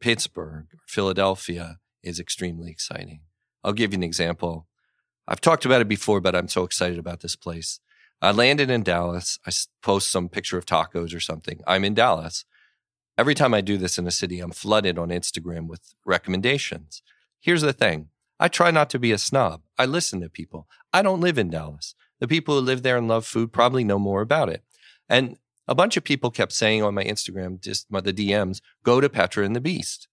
Pittsburgh, Philadelphia is extremely exciting. I'll give you an example. I've talked about it before, but I'm so excited about this place. I landed in Dallas. I post some picture of tacos or something. I'm in Dallas. Every time I do this in a city, I'm flooded on Instagram with recommendations. Here's the thing. I try not to be a snob. I listen to people. I don't live in Dallas. The people who live there and love food probably know more about it. And a bunch of people kept saying on my Instagram, just the DMs, go to Petra and the Beast.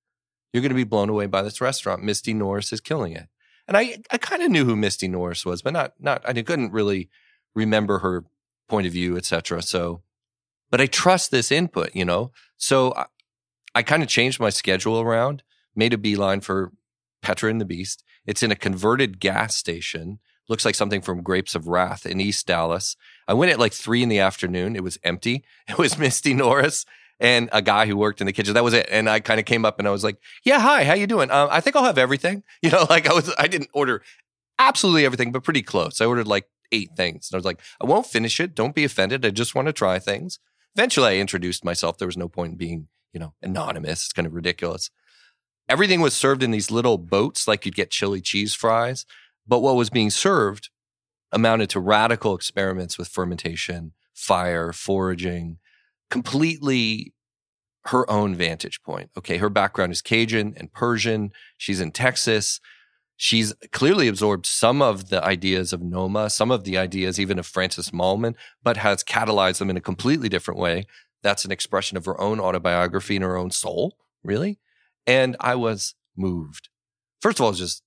You're going to be blown away by this restaurant. Misty Norris is killing it. And I kind of knew who Misty Norris was, but not I couldn't really remember her point of view, et cetera. So, but I trust this input, you know? So I kind of changed my schedule around, made a beeline for Petra and the Beast. It's in a converted gas station. Looks like something from Grapes of Wrath in East Dallas. I went at like 3 p.m. It was empty. It was Misty Norris and a guy who worked in the kitchen. That was it. And I kind of came up and I was like, yeah, hi, how you doing? I think I'll have everything. You know, like I didn't order absolutely everything, but pretty close. I ordered like 8 things. And I was like, I won't finish it. Don't be offended. I just want to try things. Eventually I introduced myself. There was no point in being, you know, anonymous. It's kind of ridiculous. Everything was served in these little boats, like you'd get chili cheese fries. But what was being served amounted to radical experiments with fermentation, fire, foraging, completely her own vantage point. Okay, her background is Cajun and Persian. She's in Texas. She's clearly absorbed some of the ideas of Noma, some of the ideas even of Francis Mallmann, but has catalyzed them in a completely different way. That's an expression of her own autobiography and her own soul, really. And I was moved. First of all, it's just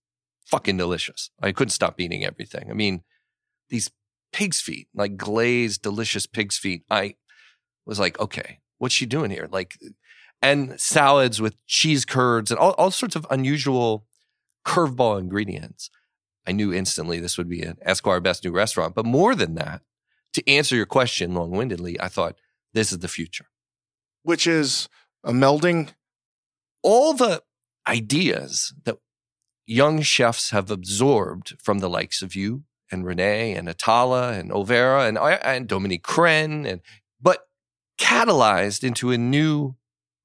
fucking delicious. I couldn't stop eating everything. I mean, these pig's feet, like glazed, delicious pig's feet. I was like, okay, what's she doing here? Like, and salads with cheese curds and all sorts of unusual curveball ingredients. I knew instantly this would be an Esquire Best New Restaurant. But more than that, to answer your question long-windedly, I thought, this is the future. Which is a melding. All the ideas that young chefs have absorbed from the likes of you and Rene and Atala and Olvera and Dominique Crenn, but catalyzed into a new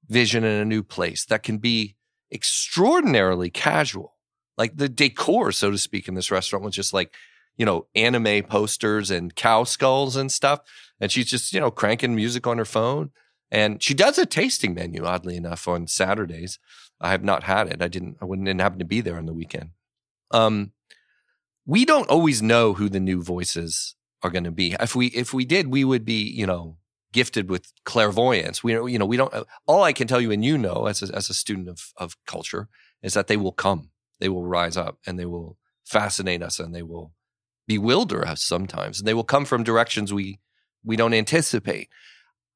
vision and a new place that can be extraordinarily casual. Like the decor, so to speak, in this restaurant was just like, you know, anime posters and cow skulls and stuff. And she's just, you know, cranking music on her phone. And she does a tasting menu, oddly enough, on Saturdays. I have not had it. I didn't happen to be there on the weekend. We don't always know who the new voices are going to be. If we did, we would be, you know, gifted with clairvoyance. We don't. All I can tell you, and you know, as a student of culture, is that they will come. They will rise up, and they will fascinate us, and they will bewilder us sometimes. And they will come from directions we don't anticipate.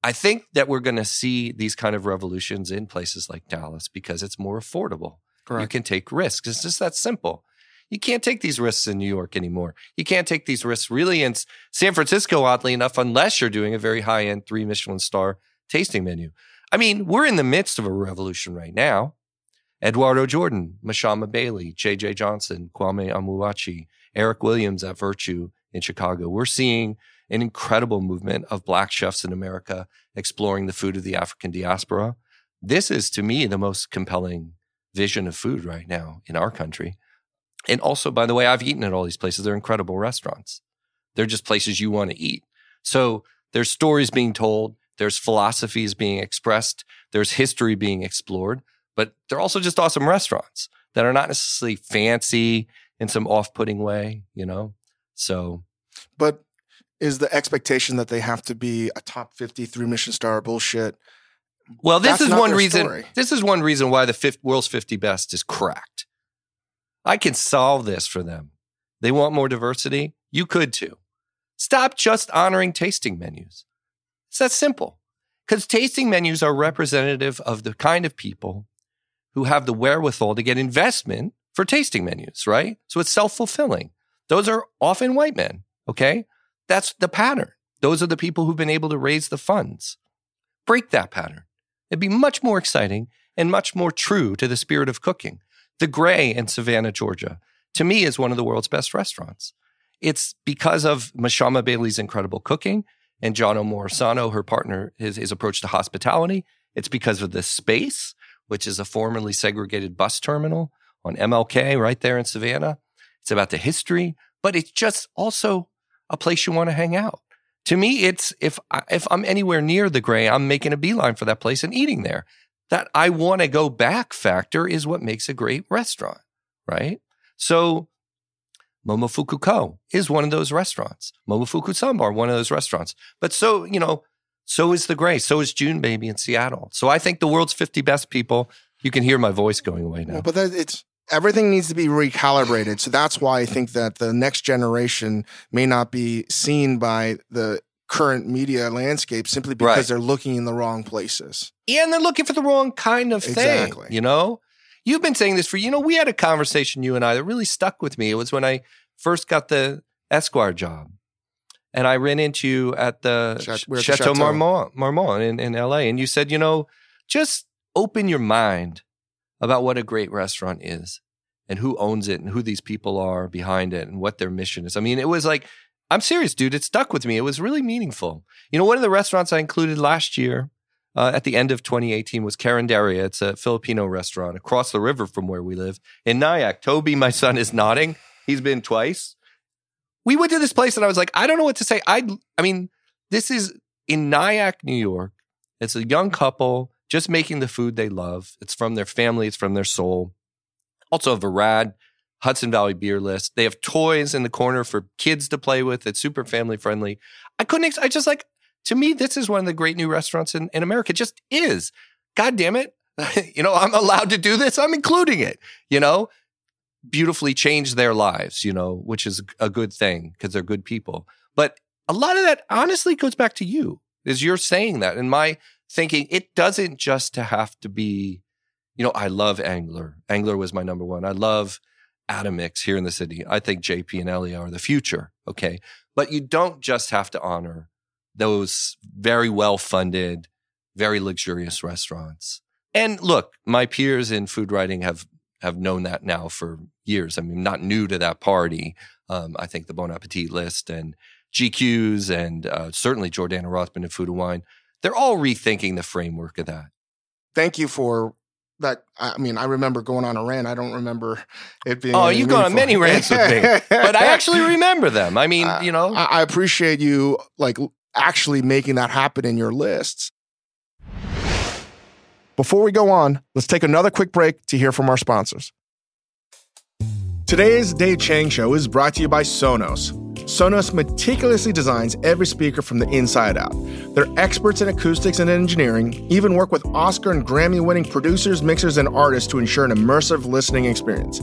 I think that we're going to see these kind of revolutions in places like Dallas because it's more affordable. Correct. You can take risks. It's just that simple. You can't take these risks in New York anymore. You can't take these risks really in San Francisco, oddly enough, unless you're doing a very high-end 3-Michelin star tasting menu. I mean, we're in the midst of a revolution right now. Eduardo Jordan, Mashama Bailey, J.J. Johnson, Kwame Amuachi, Eric Williams at Virtue in Chicago. We're seeing an incredible movement of Black chefs in America exploring the food of the African diaspora. This is, to me, the most compelling vision of food right now in our country. And also, by the way, I've eaten at all these places. They're incredible restaurants. They're just places you want to eat. So there's stories being told. There's philosophies being expressed. There's history being explored. But they're also just awesome restaurants that are not necessarily fancy in some off-putting way, you know? So, but is the expectation that they have to be a top 50 3-Michelin star bullshit? Well, this is one reason. Story. This is one reason why the world's 50 best is cracked. I can solve this for them. They want more diversity. You could too. Stop just honoring tasting menus. It's that simple. Because tasting menus are representative of the kind of people who have the wherewithal to get investment for tasting menus, right? So it's self-fulfilling. Those are often white men, okay? That's the pattern. Those are the people who've been able to raise the funds. Break that pattern. It'd be much more exciting and much more true to the spirit of cooking. The Gray in Savannah, Georgia, to me, is one of the world's best restaurants. It's because of Mashama Bailey's incredible cooking and Jono Morisano, her partner, his approach to hospitality. It's because of the space, which is a formerly segregated bus terminal on MLK right there in Savannah. It's about the history, but it's just also a place you want to hang out. To me, it's if I'm anywhere near the Gray, I'm making a beeline for that place and eating there. That I want to go back factor is what makes a great restaurant, right? So Momofuku Ko is one of those restaurants. Momofuku Sambar, one of those restaurants. But so, you know, so is the Gray. So is June Baby in Seattle. So I think the world's 50 best people, you can hear my voice going away now. Well, but everything needs to be recalibrated. So that's why I think that the next generation may not be seen by the current media landscape simply because They're looking in the wrong places. And they're looking for the wrong kind of thing. Exactly. You know? You've been saying this for, you know, we had a conversation, you and I, that really stuck with me. It was when I first got the Esquire job. And I ran into you at the Chateau Marmont in L.A. And you said, you know, just open your mind about what a great restaurant is and who owns it and who these people are behind it and what their mission is. I mean, it was like, I'm serious, dude. It stuck with me. It was really meaningful. You know, one of the restaurants I included last year at the end of 2018 was Carinderia. It's a Filipino restaurant across the river from where we live in Nyack. Toby, my son, is nodding. He's been twice. we went to this place and I was like, I don't know what to say. I mean, this is in Nyack, New York. It's a young couple just making the food they love. It's from their family. It's from their soul. Also a Virad, Hudson Valley beer list. They have toys in the corner for kids to play with. It's super family friendly. To me, this is one of the great new restaurants in America. It just is. God damn it. You know, I'm allowed to do this. I'm including it, you know. Beautifully changed their lives, you know, which is a good thing because they're good people. But a lot of that honestly goes back to you, is you're saying that. And my thinking, it doesn't just have to be, you know, I love Angler. Angler was my number one. I love Atomix here in the city. I think JP and Elia are the future, okay? But you don't just have to honor those very well-funded, very luxurious restaurants. And look, my peers in food writing have known that now for years. I mean, I'm not new to that party. I think the Bon Appetit list and GQ's and certainly Jordana Rothman and Food & Wine, they're all rethinking the framework of that. Thank you for that. I mean, I remember going on a rant. I don't remember it being... Oh, you've gone on many rants with me, but I actually remember them. I mean, you know... I appreciate you like actually making that happen in your lists. Before we go on, let's take another quick break to hear from our sponsors. Today's Dave Chang Show is brought to you by Sonos. Sonos meticulously designs every speaker from the inside out. They're experts in acoustics and engineering, even work with Oscar and Grammy-winning producers, mixers, and artists to ensure an immersive listening experience.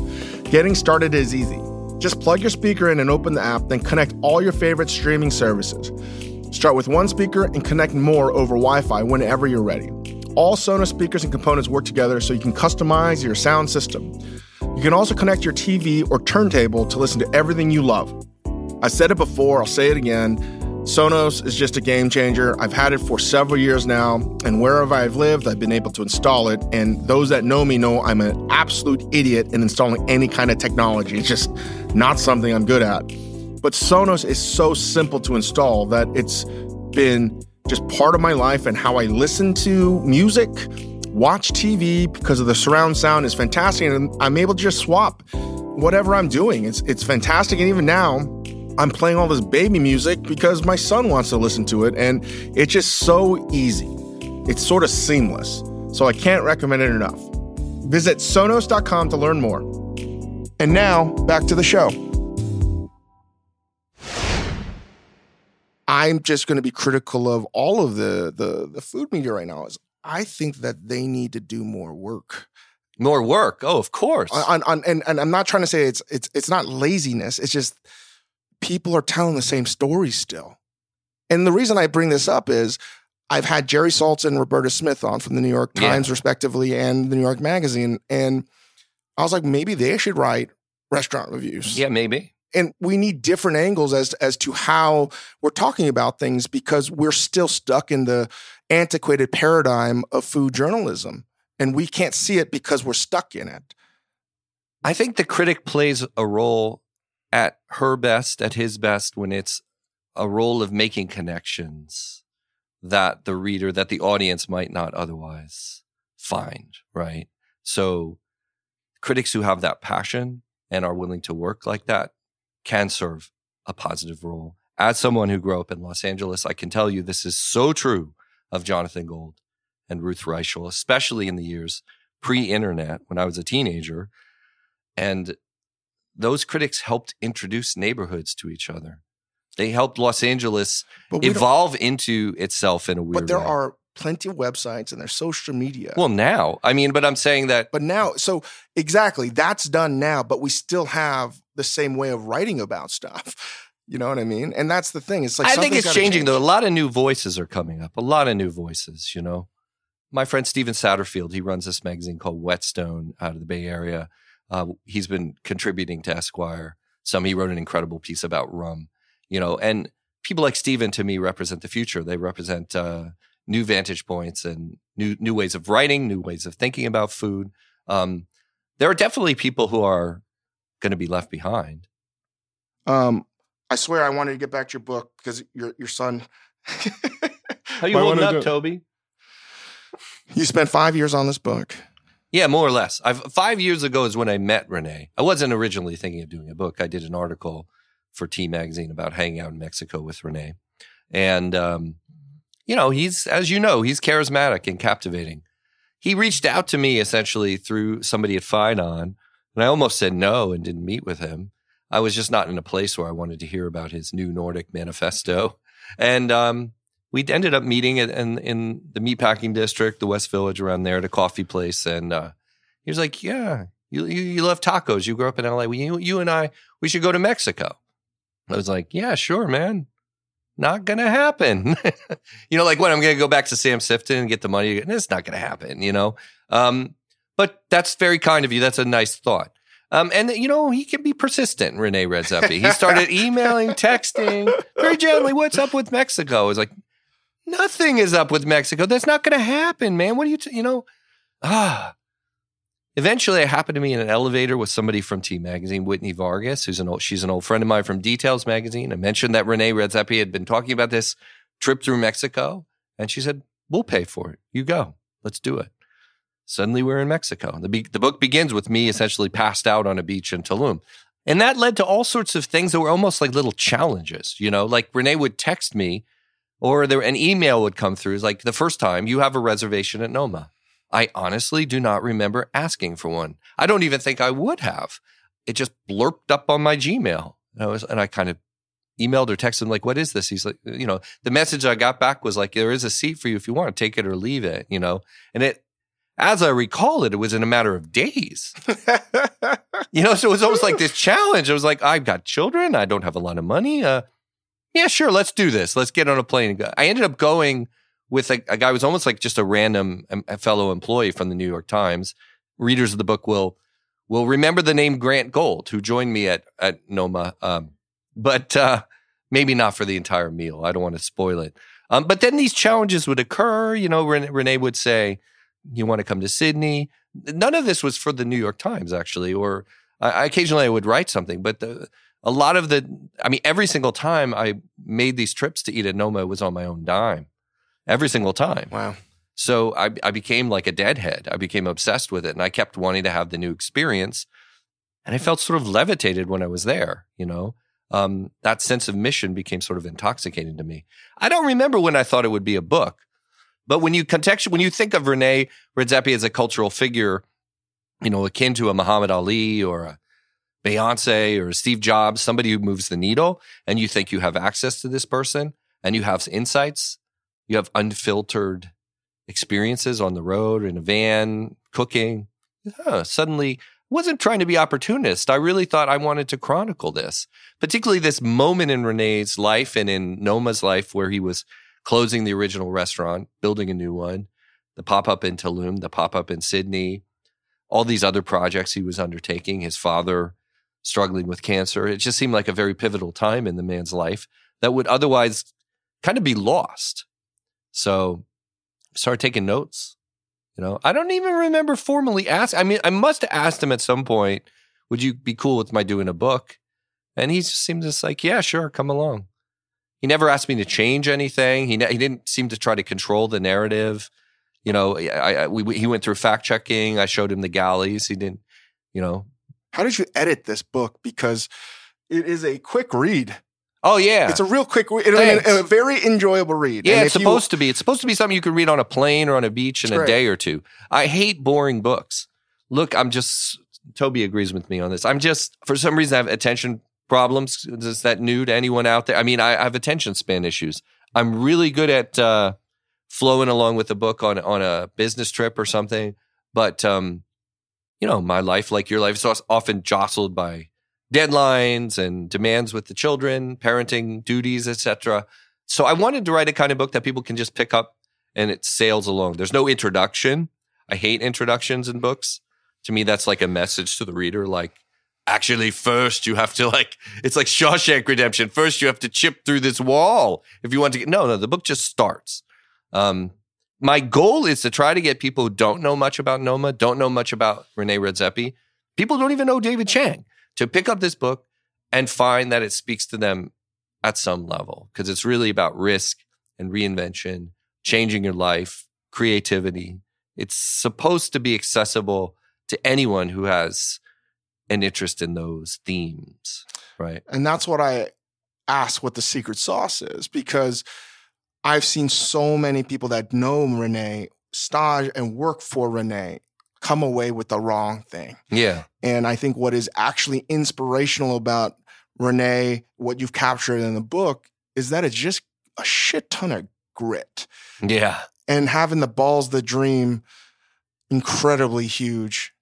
Getting started is easy. Just plug your speaker in and open the app, then connect all your favorite streaming services. Start with one speaker and connect more over Wi-Fi whenever you're ready. All Sonos speakers and components work together so you can customize your sound system. You can also connect your TV or turntable to listen to everything you love. I said it before, I'll say it again. Sonos is just a game changer. I've had it for several years now, and wherever I've lived, I've been able to install it. And those that know me know I'm an absolute idiot in installing any kind of technology. It's just not something I'm good at. But Sonos is so simple to install that it's been just part of my life and how I listen to music, watch TV, because of the surround sound is fantastic. And I'm able to just swap whatever I'm doing. It's fantastic. And even now, I'm playing all this baby music because my son wants to listen to it. And it's just so easy. It's sort of seamless. So I can't recommend it enough. Visit Sonos.com to learn more. And now, back to the show. I'm just going to be critical of all of the food media right now. I think that they need to do more work. More work? Oh, of course. And I'm not trying to say it's not laziness. It's just people are telling the same story still. And the reason I bring this up is I've had Jerry Saltz and Roberta Smith on from the New York Times, respectively, and the New York Magazine. And I was like, maybe they should write restaurant reviews. Yeah, maybe. And we need different angles as to how we're talking about things because we're still stuck in the antiquated paradigm of food journalism. And we can't see it because we're stuck in it. I think the critic plays a role at her best, at his best, when it's a role of making connections that the reader, that the audience might not otherwise find, right? So critics who have that passion and are willing to work like that can serve a positive role. As someone who grew up in Los Angeles, I can tell you this is so true of Jonathan Gold and Ruth Reichel, especially in the years pre-internet when I was a teenager. And those critics helped introduce neighborhoods to each other. They helped Los Angeles evolve into itself in a weird way. But there are plenty of websites and there's social media. Well, now. I mean, but I'm saying that... But now, so exactly, that's done now, but we still have the same way of writing about stuff. You know what I mean? And that's the thing. It's like I think it's changing, though. A lot of new voices are coming up. A lot of new voices, you know. My friend Steven Satterfield, he runs this magazine called Whetstone out of the Bay Area. He's been contributing to Esquire. He wrote an incredible piece about rum, you know. And people like Steven, to me, represent the future. They represent new vantage points and new ways of writing, new ways of thinking about food. There are definitely people who are going to be left behind. I swear I wanted to get back to your book because your son. How are you holding up, Toby? You spent 5 years on this book. Yeah, more or less. 5 years ago is when I met Renee. I wasn't originally thinking of doing a book. I did an article for T Magazine about hanging out in Mexico with Renee. And, you know, he's, as you know, he's charismatic and captivating. He reached out to me essentially through somebody at Finon, and I almost said no and didn't meet with him. I was just not in a place where I wanted to hear about his new Nordic manifesto. And we ended up meeting in the meatpacking district, the West Village around there, at a coffee place. And he was like, yeah, you love tacos. You grew up in LA. You and I, we should go to Mexico. I was like, yeah, sure, man. Not going to happen. You know, like when I'm going to go back to Sam Sifton and get the money, and it's not going to happen, you know. But that's very kind of you. That's a nice thought. And, you know, he can be persistent, Rene Redzepi. He started emailing, texting, very gently, what's up with Mexico? I was like, nothing is up with Mexico. That's not going to happen, man. What do you, you know? Eventually, it happened to me in an elevator with somebody from T Magazine, Whitney Vargas, she's an old friend of mine from Details Magazine. I mentioned that Rene Redzepi had been talking about this trip through Mexico, and she said, we'll pay for it. You go. Let's do it. Suddenly, we're in Mexico. The book begins with me essentially passed out on a beach in Tulum. And that led to all sorts of things that were almost like little challenges, you know? Like, Rene would text me, or an email would come through. It's like, the first time, you have a reservation at Noma. I honestly do not remember asking for one. I don't even think I would have. It just blurped up on my Gmail. And I kind of emailed or texted him, like, what is this? He's like, you know, the message I got back was like, there is a seat for you if you want to take it or leave it, you know. And it, as I recall it, it was in a matter of days. You know, so it was almost like this challenge. It was like, I've got children. I don't have a lot of money. Yeah, sure, let's do this. Let's get on a plane and go. I ended up going with a guy who was almost like just a random fellow employee from the New York Times. Readers of the book will remember the name Grant Gold, who joined me at Noma, but maybe not for the entire meal. I don't want to spoil it. But then these challenges would occur. You know, Renee would say, you want to come to Sydney? None of this was for the New York Times, actually, or occasionally I would write something, but every single time I made these trips to eat at Noma, it was on my own dime. Every single time. Wow. So I became like a deadhead. I became obsessed with it, and I kept wanting to have the new experience. And I felt sort of levitated when I was there, you know? That sense of mission became sort of intoxicating to me. I don't remember when I thought it would be a book, but when you think of Rene Redzepi as a cultural figure, you know, akin to a Muhammad Ali or a Beyonce or a Steve Jobs, somebody who moves the needle, and you think you have access to this person, and you have insights, you have unfiltered experiences on the road, in a van, cooking. Suddenly, I wasn't trying to be opportunist. I really thought I wanted to chronicle this, particularly this moment in Rene's life and in Noma's life where he was closing the original restaurant, building a new one, the pop-up in Tulum, the pop-up in Sydney, all these other projects he was undertaking, his father struggling with cancer. It just seemed like a very pivotal time in the man's life that would otherwise kind of be lost. So I started taking notes, you know. I don't even remember formally asking. I mean, I must have asked him at some point, would you be cool with my doing a book? And he just seemed just like, yeah, sure, come along. He never asked me to change anything. He didn't seem to try to control the narrative. You know, he went through fact-checking. I showed him the galleys. He didn't, you know. How did you edit this book? Because it is a quick read. Oh, yeah. It's a real quick read, a very enjoyable read. Yeah, and it's supposed to be something you can read on a plane or on a beach in a day or two. I hate boring books. Look, Toby agrees with me on this. For some reason, I have attention problems. Is that new to anyone out there? I mean, I have attention span issues. I'm really good at flowing along with a book on a business trip or something. But, you know, my life, like your life, is often jostled by deadlines and demands with the children, parenting duties, etc. So I wanted to write a kind of book that people can just pick up and it sails along. There's no introduction. I hate introductions in books. To me, that's like a message to the reader, like, actually, first you have to, like, it's like Shawshank Redemption. First you have to chip through this wall if you want to get, no, the book just starts. My goal is to try to get people who don't know much about Noma, don't know much about Rene Redzepi, people don't even know David Chang, to pick up this book and find that it speaks to them at some level, because it's really about risk and reinvention, changing your life, creativity. It's supposed to be accessible to anyone who has an interest in those themes. Right. And that's what I ask what the secret sauce is, because I've seen so many people that know Renee, stage and work for Renee, come away with the wrong thing. Yeah. And I think what is actually inspirational about Renee, what you've captured in the book, is that it's just a shit ton of grit. Yeah. And having the balls to dream incredibly huge.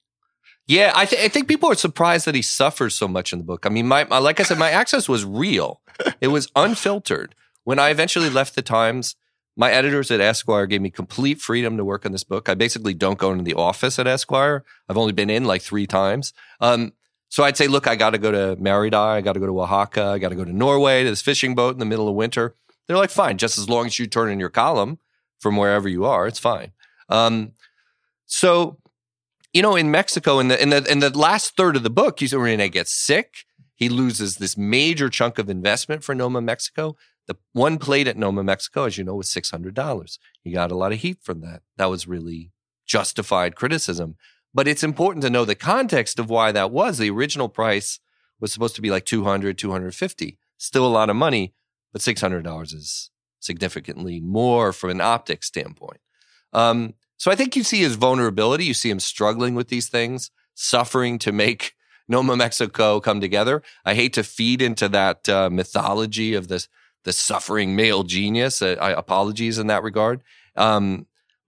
Yeah, I think people are surprised that he suffers so much in the book. I mean, like I said, my access was real. It was unfiltered. When I eventually left the Times, my editors at Esquire gave me complete freedom to work on this book. I basically don't go into the office at Esquire. I've only been in like 3 times. So I'd say, look, I got to go to Merida. I got to go to Oaxaca. I got to go to Norway to this fishing boat in the middle of winter. They're like, fine, just as long as you turn in your column from wherever you are, it's fine. So, you know, in Mexico, in the last third of the book, you see Renee gets sick. He loses this major chunk of investment for Noma Mexico. The one plate at Noma Mexico, as you know, was $600. He got a lot of heat from that. That was really justified criticism. But it's important to know the context of why that was. The original price was supposed to be like $200, $250. Still a lot of money, but $600 is significantly more from an optics standpoint. So I think you see his vulnerability. You see him struggling with these things, suffering to make Noma Mexico come together. I hate to feed into that mythology of this the suffering male genius. Apologies in that regard.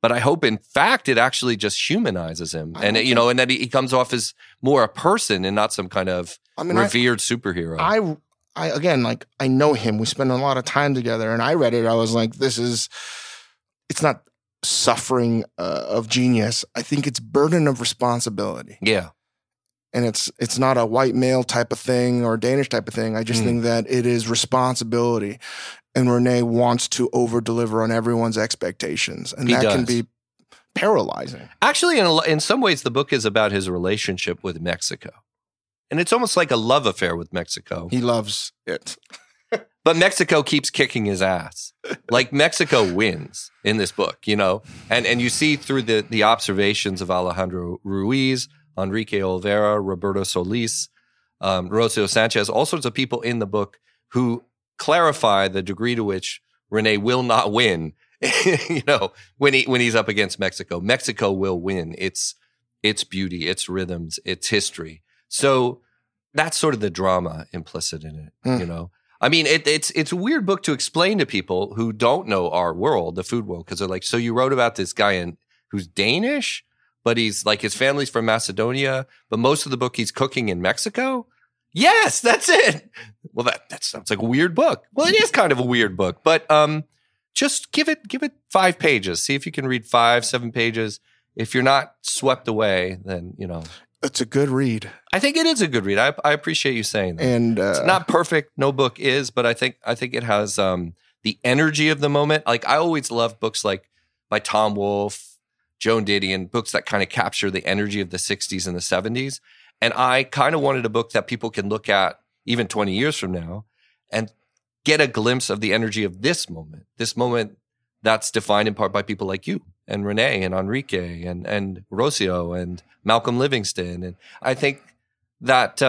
But I hope, in fact, it actually just humanizes him. And, you know, and that he comes off as more a person and not some kind of revered superhero. I again, like, I know him. We spend a lot of time together. And I read it. I was like, it's not suffering of genius. I think it's burden of responsibility. Yeah. And it's not a white male type of thing or Danish type of thing. I just think that it is responsibility. And Renee wants to over-deliver on everyone's expectations. And that can be paralyzing. Actually, in some ways, the book is about his relationship with Mexico. And it's almost like a love affair with Mexico. He loves it. But Mexico keeps kicking his ass. Like, Mexico wins in this book, you know? And you see through the observations of Alejandro Ruiz, Enrique Olvera, Roberto Solis, Rocio Sanchez, all sorts of people in the book who clarify the degree to which Renee will not win, you know, when he's up against Mexico. Mexico will win. Its beauty, its rhythms, its history. So that's sort of the drama implicit in it, you know. I mean, it's a weird book to explain to people who don't know our world, the food world, because they're like, so you wrote about this guy who's Danish? But he's like, his family's from Macedonia, but most of the book he's cooking in Mexico? Yes, that's it. Well, that sounds like a weird book. Well, it is kind of a weird book, but just give it 5 pages. See if you can read 5, 7 pages. If you're not swept away, then, you know. It's a good read. I think it is a good read. I appreciate you saying that. And it's not perfect. No book is, but I think it has the energy of the moment. Like, I always love books like by Tom Wolfe, Joan Didion, books that kind of capture the energy of the 60s and the 70s. And I kind of wanted a book that people can look at even 20 years from now and get a glimpse of the energy of this moment that's defined in part by people like you and Renee and Enrique and Rocio and Malcolm Livingston. And I think that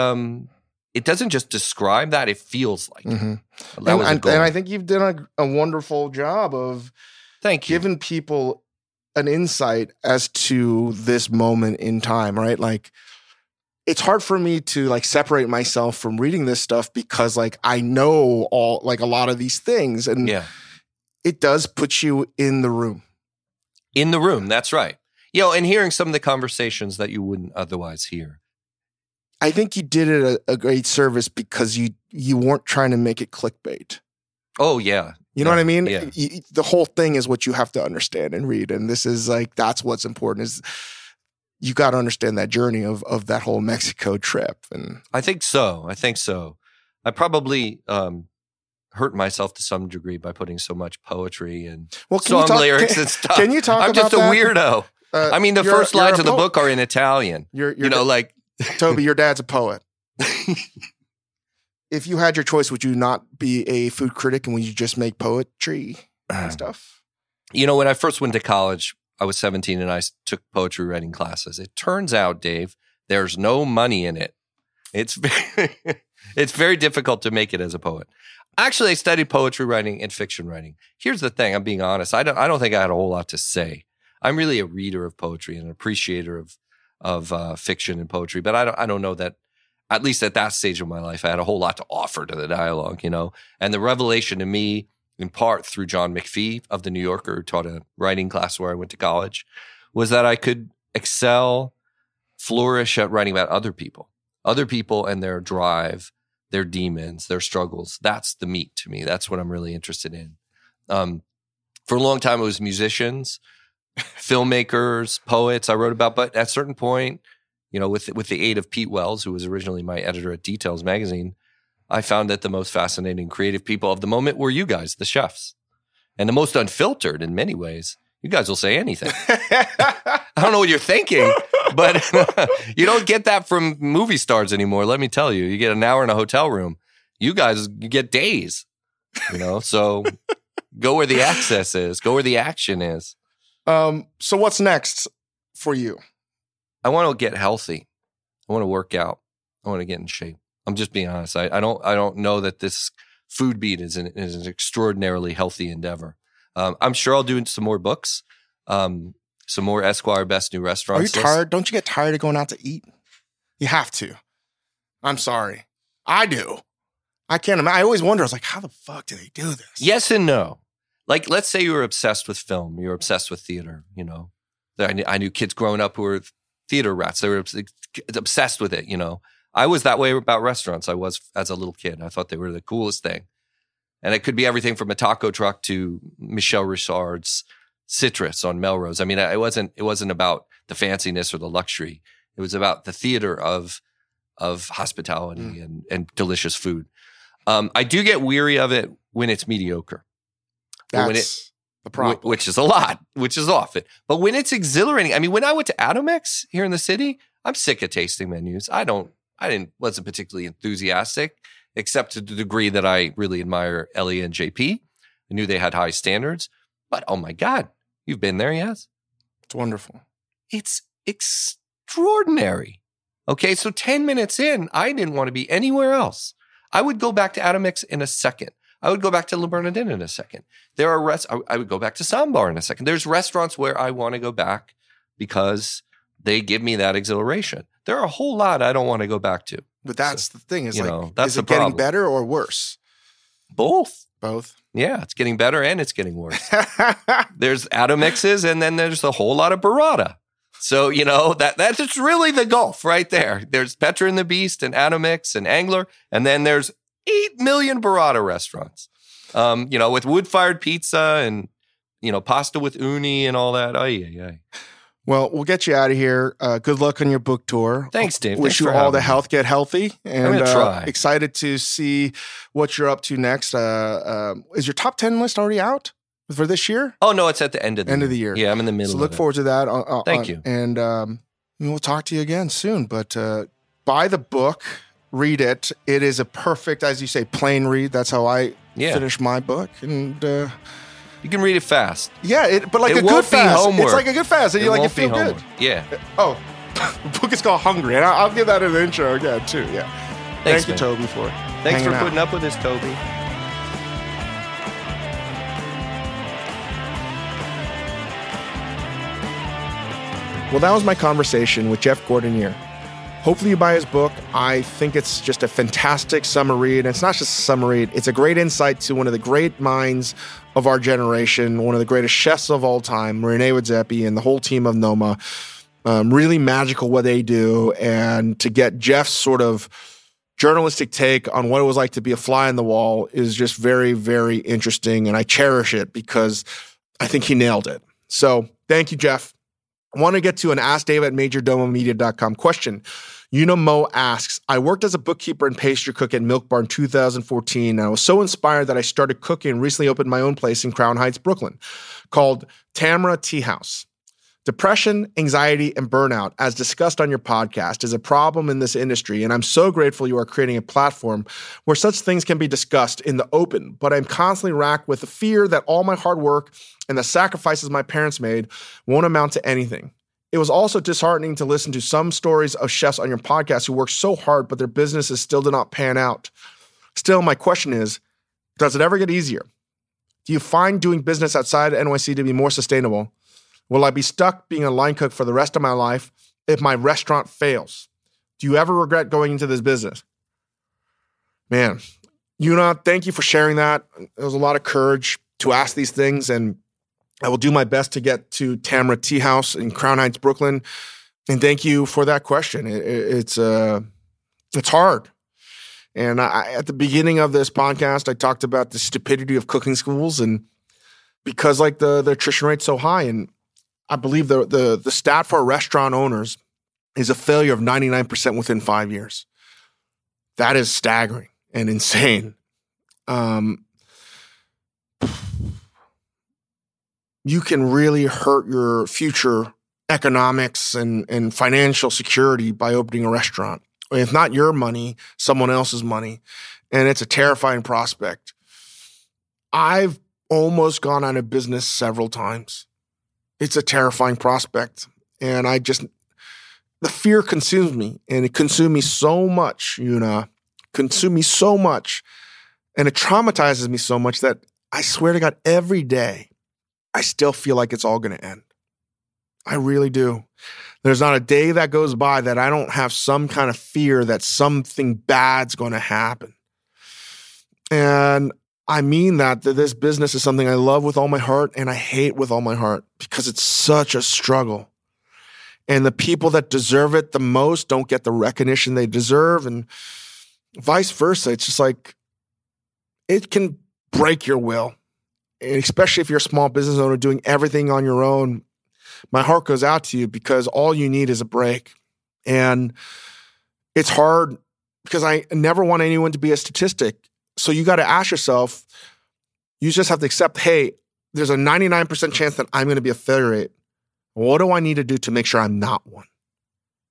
it doesn't just describe that, it feels like it. And I think you've done a wonderful job of giving people an insight as to this moment in time, right? Like, it's hard for me to like separate myself from reading this stuff because like I know all like a lot of these things, and it does put you in the room. In the room, that's right. You know, and hearing some of the conversations that you wouldn't otherwise hear. I think you did it a great service because you weren't trying to make it clickbait. Oh yeah. You know what I mean? Yeah. The whole thing is what you have to understand and read. And this is like, that's what's important, is you got to understand that journey of that whole Mexico trip. And I think so. I probably hurt myself to some degree by putting so much poetry and lyrics and stuff. Can you talk about that? I'm just a weirdo. I mean, the first lines of the book are in Italian. Toby, your dad's a poet. If you had your choice, would you not be a food critic and would you just make poetry and stuff? You know, when I first went to college, I was 17 and I took poetry writing classes. It turns out, Dave, there's no money in it. It's It's very difficult to make it as a poet. Actually, I studied poetry writing and fiction writing. Here's the thing. I'm being honest. I don't think I had a whole lot to say. I'm really a reader of poetry and an appreciator of fiction and poetry, but I don't know that, at least at that stage of my life, I had a whole lot to offer to the dialogue, you know? And the revelation to me, in part through John McPhee of The New Yorker, who taught a writing class where I went to college, was that I could excel, flourish at writing about other people and their drive, their demons, their struggles. That's the meat to me. That's what I'm really interested in. For a long time, it was musicians, filmmakers, poets I wrote about, but at a certain point, you know, with the aid of Pete Wells, who was originally my editor at Details magazine, I found that the most fascinating creative people of the moment were you guys, the chefs, and the most unfiltered in many ways. You guys will say anything. I don't know what you're thinking, but you don't get that from movie stars anymore. Let me tell you, you get an hour in a hotel room. You guys get days, you know, so go where the access is, go where the action is. So what's next for you? I want to get healthy. I want to work out. I want to get in shape. I'm just being honest. I don't know that this food beat is an extraordinarily healthy endeavor. I'm sure I'll do some more books, some more Esquire Best New Restaurants. Are you tired? Don't you get tired of going out to eat? You have to. I'm sorry. I do. I can't imagine. I always wonder, I was like, how the fuck do they do this? Yes and no. Like, let's say you were obsessed with film. You were obsessed with theater, you know. I knew kids growing up who were theater rats. They were obsessed with it, you know. I was that way about restaurants. I was as a little kid. I thought they were the coolest thing. And it could be everything from a taco truck to Michel Richard's Citrus on Melrose. I mean, it wasn't about the fanciness or the luxury. It was about the theater of hospitality and delicious food. I do get weary of it when it's mediocre. That's when the problem. Which is a lot, which is often. But when it's exhilarating, I mean, when I went to Atomex here in the city, I'm sick of tasting menus. I wasn't particularly enthusiastic, except to the degree that I really admire Ellie and JP. I knew they had high standards, but oh my God, you've been there, yes? It's wonderful. It's extraordinary. Okay, so 10 minutes in, I didn't want to be anywhere else. I would go back to Atomex in a second. I would go back to Le Bernardin in a second. There are I would go back to Sambar in a second. There's restaurants where I want to go back because they give me that exhilaration. There are a whole lot I don't want to go back to. But that's the thing. Is, that's the problem. Is it getting better or worse? Both. Yeah, it's getting better and it's getting worse. There's Atomexes and then there's a whole lot of burrata. So, you know, that's really the gulf right there. There's Petra and the Beast and Atomex and Angler. And then there's 8 million burrata restaurants, you know, with wood-fired pizza and, you know, pasta with uni and all that. Ay. Well, we'll get you out of here. Good luck on your book tour. Thanks, Dave. Wish you all the health. Get healthy. And I'm going to try. Excited to see what you're up to next. Is your top 10 list already out for this year? Oh, no, it's at the end of the year. Yeah, I'm in the middle of it. So look forward to that. Thank you. And we'll talk to you again soon. But buy the book. Read it. It is a perfect, as you say, plain read. That's how I finish my book. And... you can read it fast. Yeah, but like a good fast. Homework. It's like a good fast, and you feel good. Yeah. Oh, the book is called Hungry, and I'll give that an intro again, too. Yeah. Thanks, Thank you, Toby, for Thanks for putting up with this, Toby. Well, that was my conversation with Jeff Gordinier. Hopefully you buy his book. I think it's just a fantastic summer read. And it's not just a summer read. It's a great insight to one of the great minds of our generation, one of the greatest chefs of all time, Rene Redzepi, and the whole team of Noma. Really magical what they do. And to get Jeff's sort of journalistic take on what it was like to be a fly on the wall is just very, very interesting. And I cherish it because I think he nailed it. So thank you, Jeff. I want to get to an Ask Dave at majordomomedia.com question. Mo asks, I worked as a bookkeeper and pastry cook at Milk Bar in 2014, and I was so inspired that I started cooking and recently opened my own place in Crown Heights, Brooklyn, called Tamara Tea House. Depression, anxiety, and burnout, as discussed on your podcast, is a problem in this industry, and I'm so grateful you are creating a platform where such things can be discussed in the open, but I'm constantly racked with the fear that all my hard work and the sacrifices my parents made won't amount to anything. It was also disheartening to listen to some stories of chefs on your podcast who worked so hard, but their businesses still did not pan out. Still, my question is, does it ever get easier? Do you find doing business outside of NYC to be more sustainable? Will I be stuck being a line cook for the rest of my life if my restaurant fails? Do you ever regret going into this business? Man, Yuna, thank you for sharing that. There was a lot of courage to ask these things, and I will do my best to get to Tamara Tea House in Crown Heights, Brooklyn. And thank you for that question. It's hard. And at the beginning of this podcast, I talked about the stupidity of cooking schools, and because like the attrition rate's so high, and I believe the stat for restaurant owners is a failure of 99% within 5 years. That is staggering and insane. You can really hurt your future economics and financial security by opening a restaurant. I mean, if not your money, someone else's money. And it's a terrifying prospect. I've almost gone out of business several times. It's a terrifying prospect. And the fear consumes me, and it consumed me so much, Yuna. Consumed me so much. And it traumatizes me so much that I swear to God, every day, I still feel like it's all going to end. I really do. There's not a day that goes by that I don't have some kind of fear that something bad's going to happen. And I mean that this business is something I love with all my heart and I hate with all my heart because it's such a struggle. And the people that deserve it the most don't get the recognition they deserve, and vice versa. It's just like, it can break your will. And especially if you're a small business owner doing everything on your own, my heart goes out to you because all you need is a break. And it's hard because I never want anyone to be a statistic. So you got to ask yourself, you just have to accept, hey, there's a 99% chance that I'm going to be a failure rate. What do I need to do to make sure I'm not one?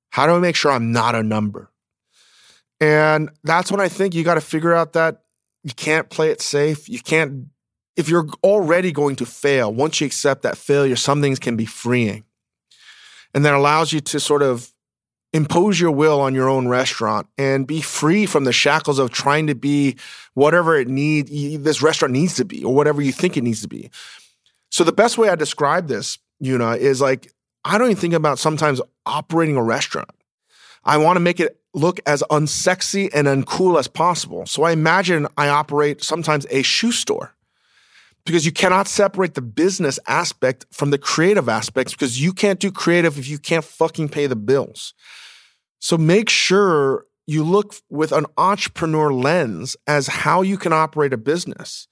How do I make sure I'm not a number? And that's when I think you got to figure out that you can't play it safe. You can't. If you're already going to fail, once you accept that failure, some things can be freeing. And that allows you to sort of impose your will on your own restaurant and be free from the shackles of trying to be whatever this restaurant needs to be or whatever you think it needs to be. So the best way I describe this, Yuna, is like, I don't even think about sometimes operating a restaurant. I want to make it look as unsexy and uncool as possible. So I imagine I operate sometimes a shoe store. Because you cannot separate the business aspect from the creative aspects, because you can't do creative if you can't fucking pay the bills. So make sure you look with an entrepreneur lens as how you can operate a business.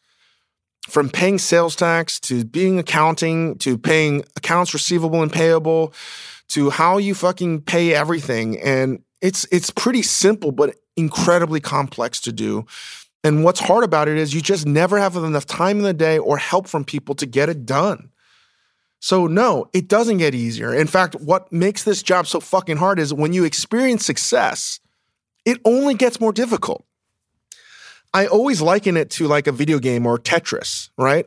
From paying sales tax to being accounting to paying accounts receivable and payable to how you fucking pay everything. And it's pretty simple, but incredibly complex to do. And what's hard about it is you just never have enough time in the day or help from people to get it done. So no, it doesn't get easier. In fact, what makes this job so fucking hard is when you experience success, it only gets more difficult. I always liken it to like a video game or Tetris, right?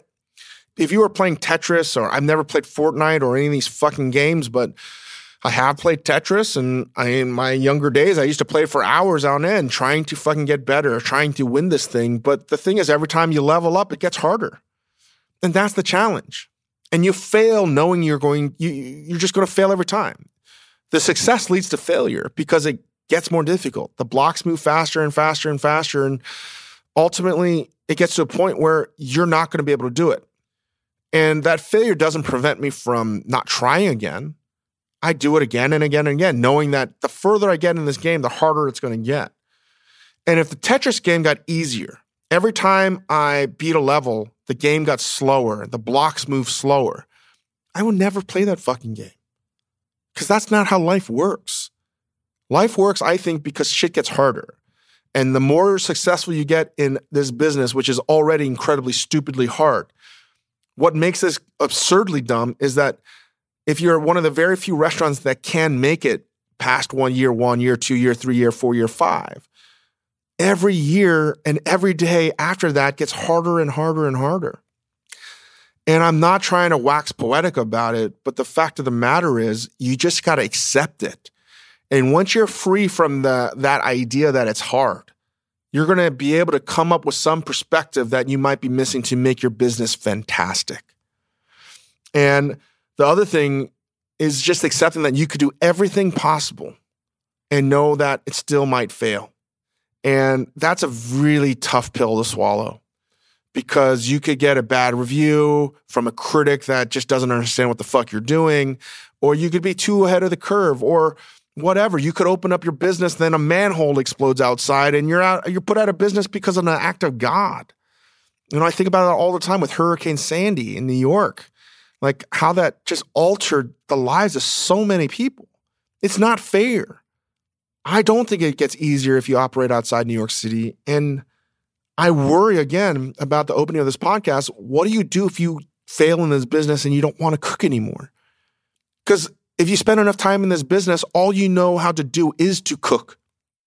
If you were playing Tetris, or I've never played Fortnite or any of these fucking games, but I have played Tetris, and in my younger days, I used to play for hours on end trying to fucking get better, trying to win this thing. But the thing is, every time you level up, it gets harder. And that's the challenge. And you fail knowing you're just going to fail every time. The success leads to failure because it gets more difficult. The blocks move faster and faster and faster. And ultimately, it gets to a point where you're not going to be able to do it. And that failure doesn't prevent me from not trying again. I do it again and again and again, knowing that the further I get in this game, the harder it's going to get. And if the Tetris game got easier, every time I beat a level, the game got slower, the blocks moved slower, I would never play that fucking game. Because that's not how life works. Life works, I think, because shit gets harder. And the more successful you get in this business, which is already incredibly stupidly hard, what makes this absurdly dumb is that if you're one of the very few restaurants that can make it past 1 year, 2 year, 3 year, 4 year, 5, every year and every day after that gets harder and harder and harder. And I'm not trying to wax poetic about it, but the fact of the matter is you just got to accept it. And once you're free from that idea that it's hard, you're going to be able to come up with some perspective that you might be missing to make your business fantastic. And the other thing is just accepting that you could do everything possible and know that it still might fail. And that's a really tough pill to swallow because you could get a bad review from a critic that just doesn't understand what the fuck you're doing, or you could be too ahead of the curve, or whatever. You could open up your business, then a manhole explodes outside and you're put out of business because of an act of God. You know, I think about that all the time with Hurricane Sandy in New York, like how that just altered the lives of so many people. It's not fair. I don't think it gets easier if you operate outside New York City. And I worry again about the opening of this podcast. What do you do if you fail in this business and you don't want to cook anymore? Because if you spend enough time in this business, all you know how to do is to cook.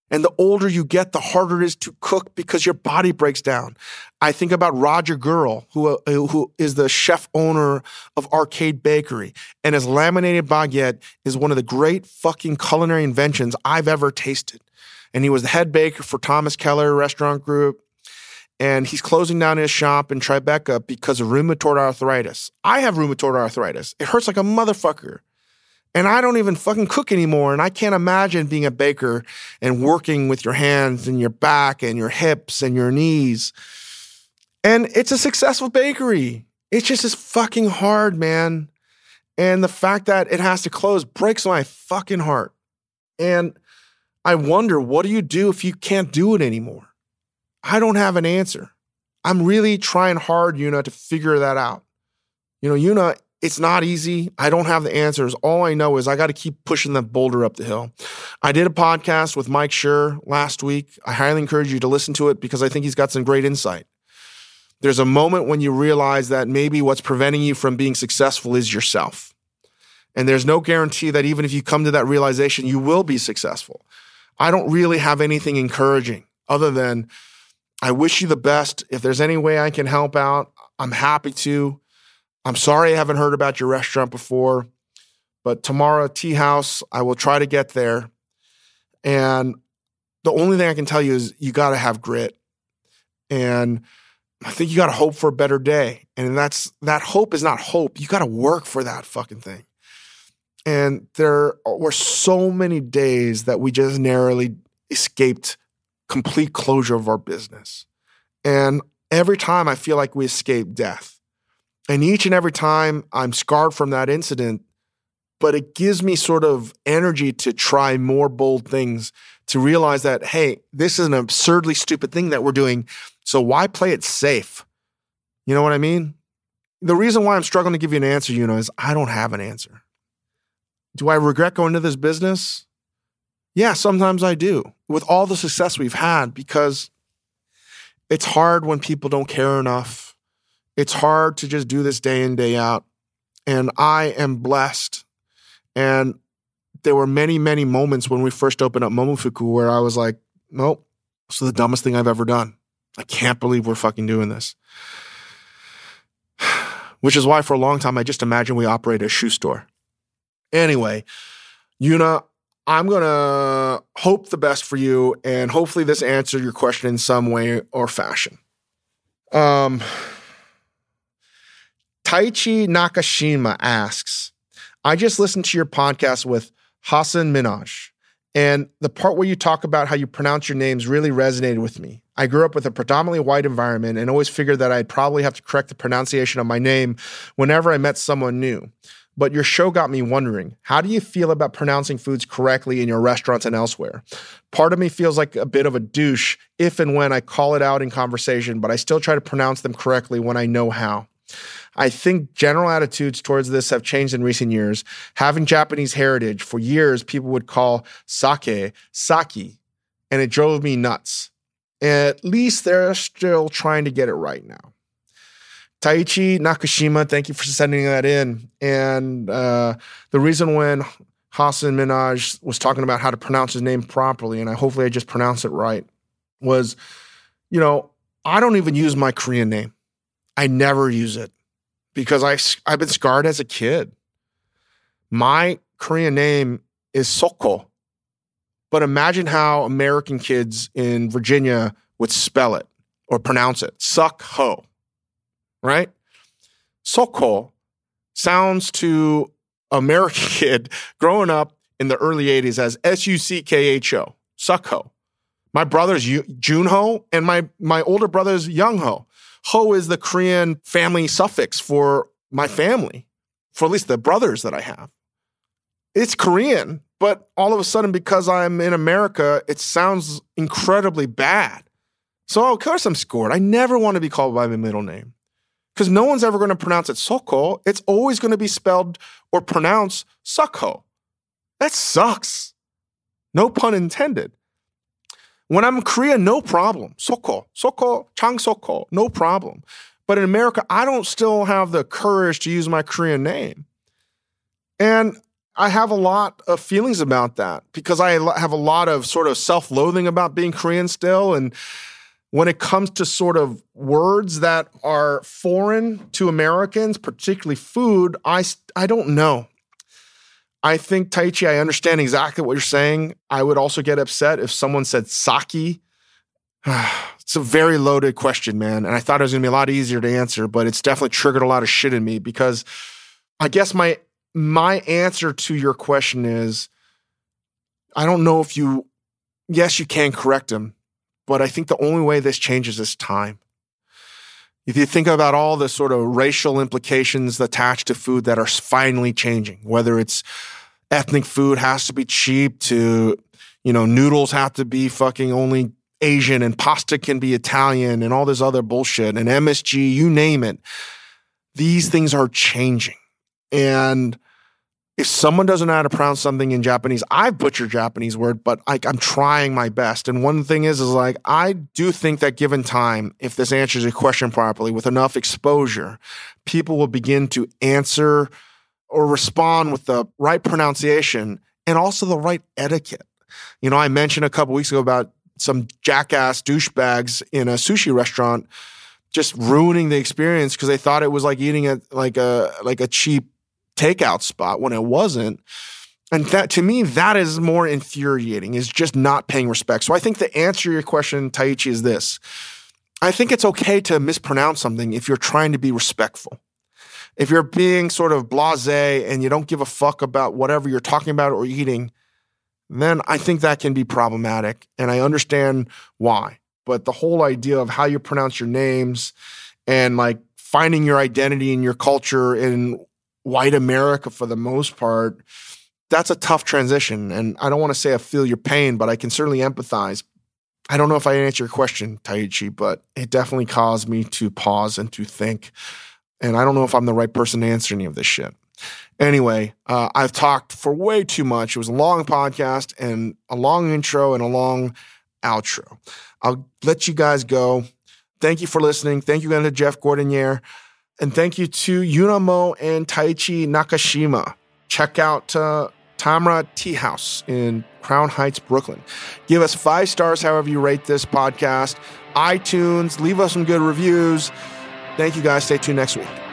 And the older you get, the harder it is to cook because your body breaks down. I think about Roger Girl, who is the chef owner of Arcade Bakery, and his laminated baguette is one of the great fucking culinary inventions I've ever tasted. And he was the head baker for Thomas Keller Restaurant Group, and he's closing down his shop in Tribeca because of rheumatoid arthritis. I have rheumatoid arthritis. It hurts like a motherfucker. And I don't even fucking cook anymore. And I can't imagine being a baker and working with your hands and your back and your hips and your knees. And it's a successful bakery. It's just is fucking hard, man. And the fact that it has to close breaks my fucking heart. And I wonder, what do you do if you can't do it anymore? I don't have an answer. I'm really trying hard, Yuna, to figure that out. You know, Yuna, it's not easy. I don't have the answers. All I know is I got to keep pushing that boulder up the hill. I did a podcast with Mike Schur last week. I highly encourage you to listen to it because I think he's got some great insight. There's a moment when you realize that maybe what's preventing you from being successful is yourself. And there's no guarantee that even if you come to that realization, you will be successful. I don't really have anything encouraging other than I wish you the best. If there's any way I can help out, I'm happy to. I'm sorry I haven't heard about your restaurant before, but tomorrow, Tea House, I will try to get there. And the only thing I can tell you is you got to have grit. And I think you got to hope for a better day. And that hope is not hope. You got to work for that fucking thing. And there were so many days that we just narrowly escaped complete closure of our business. And every time I feel like we escaped death. And each and every time I'm scarred from that incident, but it gives me sort of energy to try more bold things, to realize that, hey, this is an absurdly stupid thing that we're doing, so why play it safe? You know what I mean? The reason why I'm struggling to give you an answer, you know, is I don't have an answer. Do I regret going to this business? Yeah, sometimes I do, with all the success we've had, because it's hard when people don't care enough. It's hard to just do this day in, day out. And I am blessed. And there were many, many moments when we first opened up Momofuku where I was like, nope, this is the dumbest thing I've ever done. I can't believe we're fucking doing this. Which is why for a long time, I just imagined we operated a shoe store. Anyway, Yuna, I'm going to hope the best for you. And hopefully this answered your question in some way or fashion. Taichi Nakashima asks, I just listened to your podcast with Hassan Minaj, and the part where you talk about how you pronounce your names really resonated with me. I grew up with a predominantly white environment and always figured that I'd probably have to correct the pronunciation of my name whenever I met someone new. But your show got me wondering, how do you feel about pronouncing foods correctly in your restaurants and elsewhere? Part of me feels like a bit of a douche if and when I call it out in conversation, but I still try to pronounce them correctly when I know how. I think general attitudes towards this have changed in recent years. Having Japanese heritage, for years, people would call sake, saki, and it drove me nuts. At least they're still trying to get it right now. Taichi Nakashima, thank you for sending that in. And the reason when Hassan Minaj was talking about how to pronounce his name properly, and hopefully I just pronounce it right, was, I don't even use my Korean name. I never use it. because I've been scarred as a kid. My Korean name is Soko. But imagine how American kids in Virginia would spell it or pronounce it. Suck-ho, right? Soko sounds to American kid growing up in the early 80s as Suckho, Suckho. My brother's Junho and my older brother's Youngho. Ho is the Korean family suffix for my family, for at least the brothers that I have. It's Korean, but all of a sudden, because I'm in America, it sounds incredibly bad. So, of course, I'm scored. I never want to be called by my middle name because no one's ever going to pronounce it Soko. It's always going to be spelled or pronounced Suckho. That sucks. No pun intended. When I'm in Korea, no problem. Soko, Soko, Chang Soko, no problem. But in America, I don't still have the courage to use my Korean name. And I have a lot of feelings about that because I have a lot of sort of self-loathing about being Korean still. And when it comes to sort of words that are foreign to Americans, particularly food, I don't know. I think, Taichi, I understand exactly what you're saying. I would also get upset if someone said sake. It's a very loaded question, man. And I thought it was going to be a lot easier to answer, but it's definitely triggered a lot of shit in me because I guess my answer to your question is, I don't know if yes, you can correct him, but I think the only way this changes is time. If you think about all the sort of racial implications attached to food that are finally changing, whether it's ethnic food has to be cheap to, noodles have to be fucking only Asian and pasta can be Italian and all this other bullshit and MSG, you name it. These things are changing. And if someone doesn't know how to pronounce something in Japanese, I butcher Japanese word, but I'm trying my best. And one thing is I do think that given time, if this answers your question properly with enough exposure, people will begin to answer or respond with the right pronunciation and also the right etiquette. I mentioned a couple weeks ago about some jackass douchebags in a sushi restaurant just ruining the experience because they thought it was like eating at like a cheap takeout spot when it wasn't. And that, to me, that is more infuriating, is just not paying respect. So I think the answer to your question, Taichi, is this. I think it's okay to mispronounce something if you're trying to be respectful. If you're being sort of blasé and you don't give a fuck about whatever you're talking about or eating, then I think that can be problematic. And I understand why. But the whole idea of how you pronounce your names and like finding your identity and your culture and white America for the most part, that's a tough transition. And I don't want to say I feel your pain, but I can certainly empathize. I don't know if I answered your question, Taichi, but it definitely caused me to pause and to think. And I don't know if I'm the right person to answer any of this shit. Anyway, I've talked for way too much. It was a long podcast and a long intro and a long outro. I'll let you guys go. Thank you for listening. Thank you again to Jeff Gordinier. And thank you to Yunamo and Taichi Nakashima. Check out Tamra Tea House in Crown Heights, Brooklyn. Give us 5 stars however you rate this podcast. iTunes, leave us some good reviews. Thank you guys. Stay tuned next week.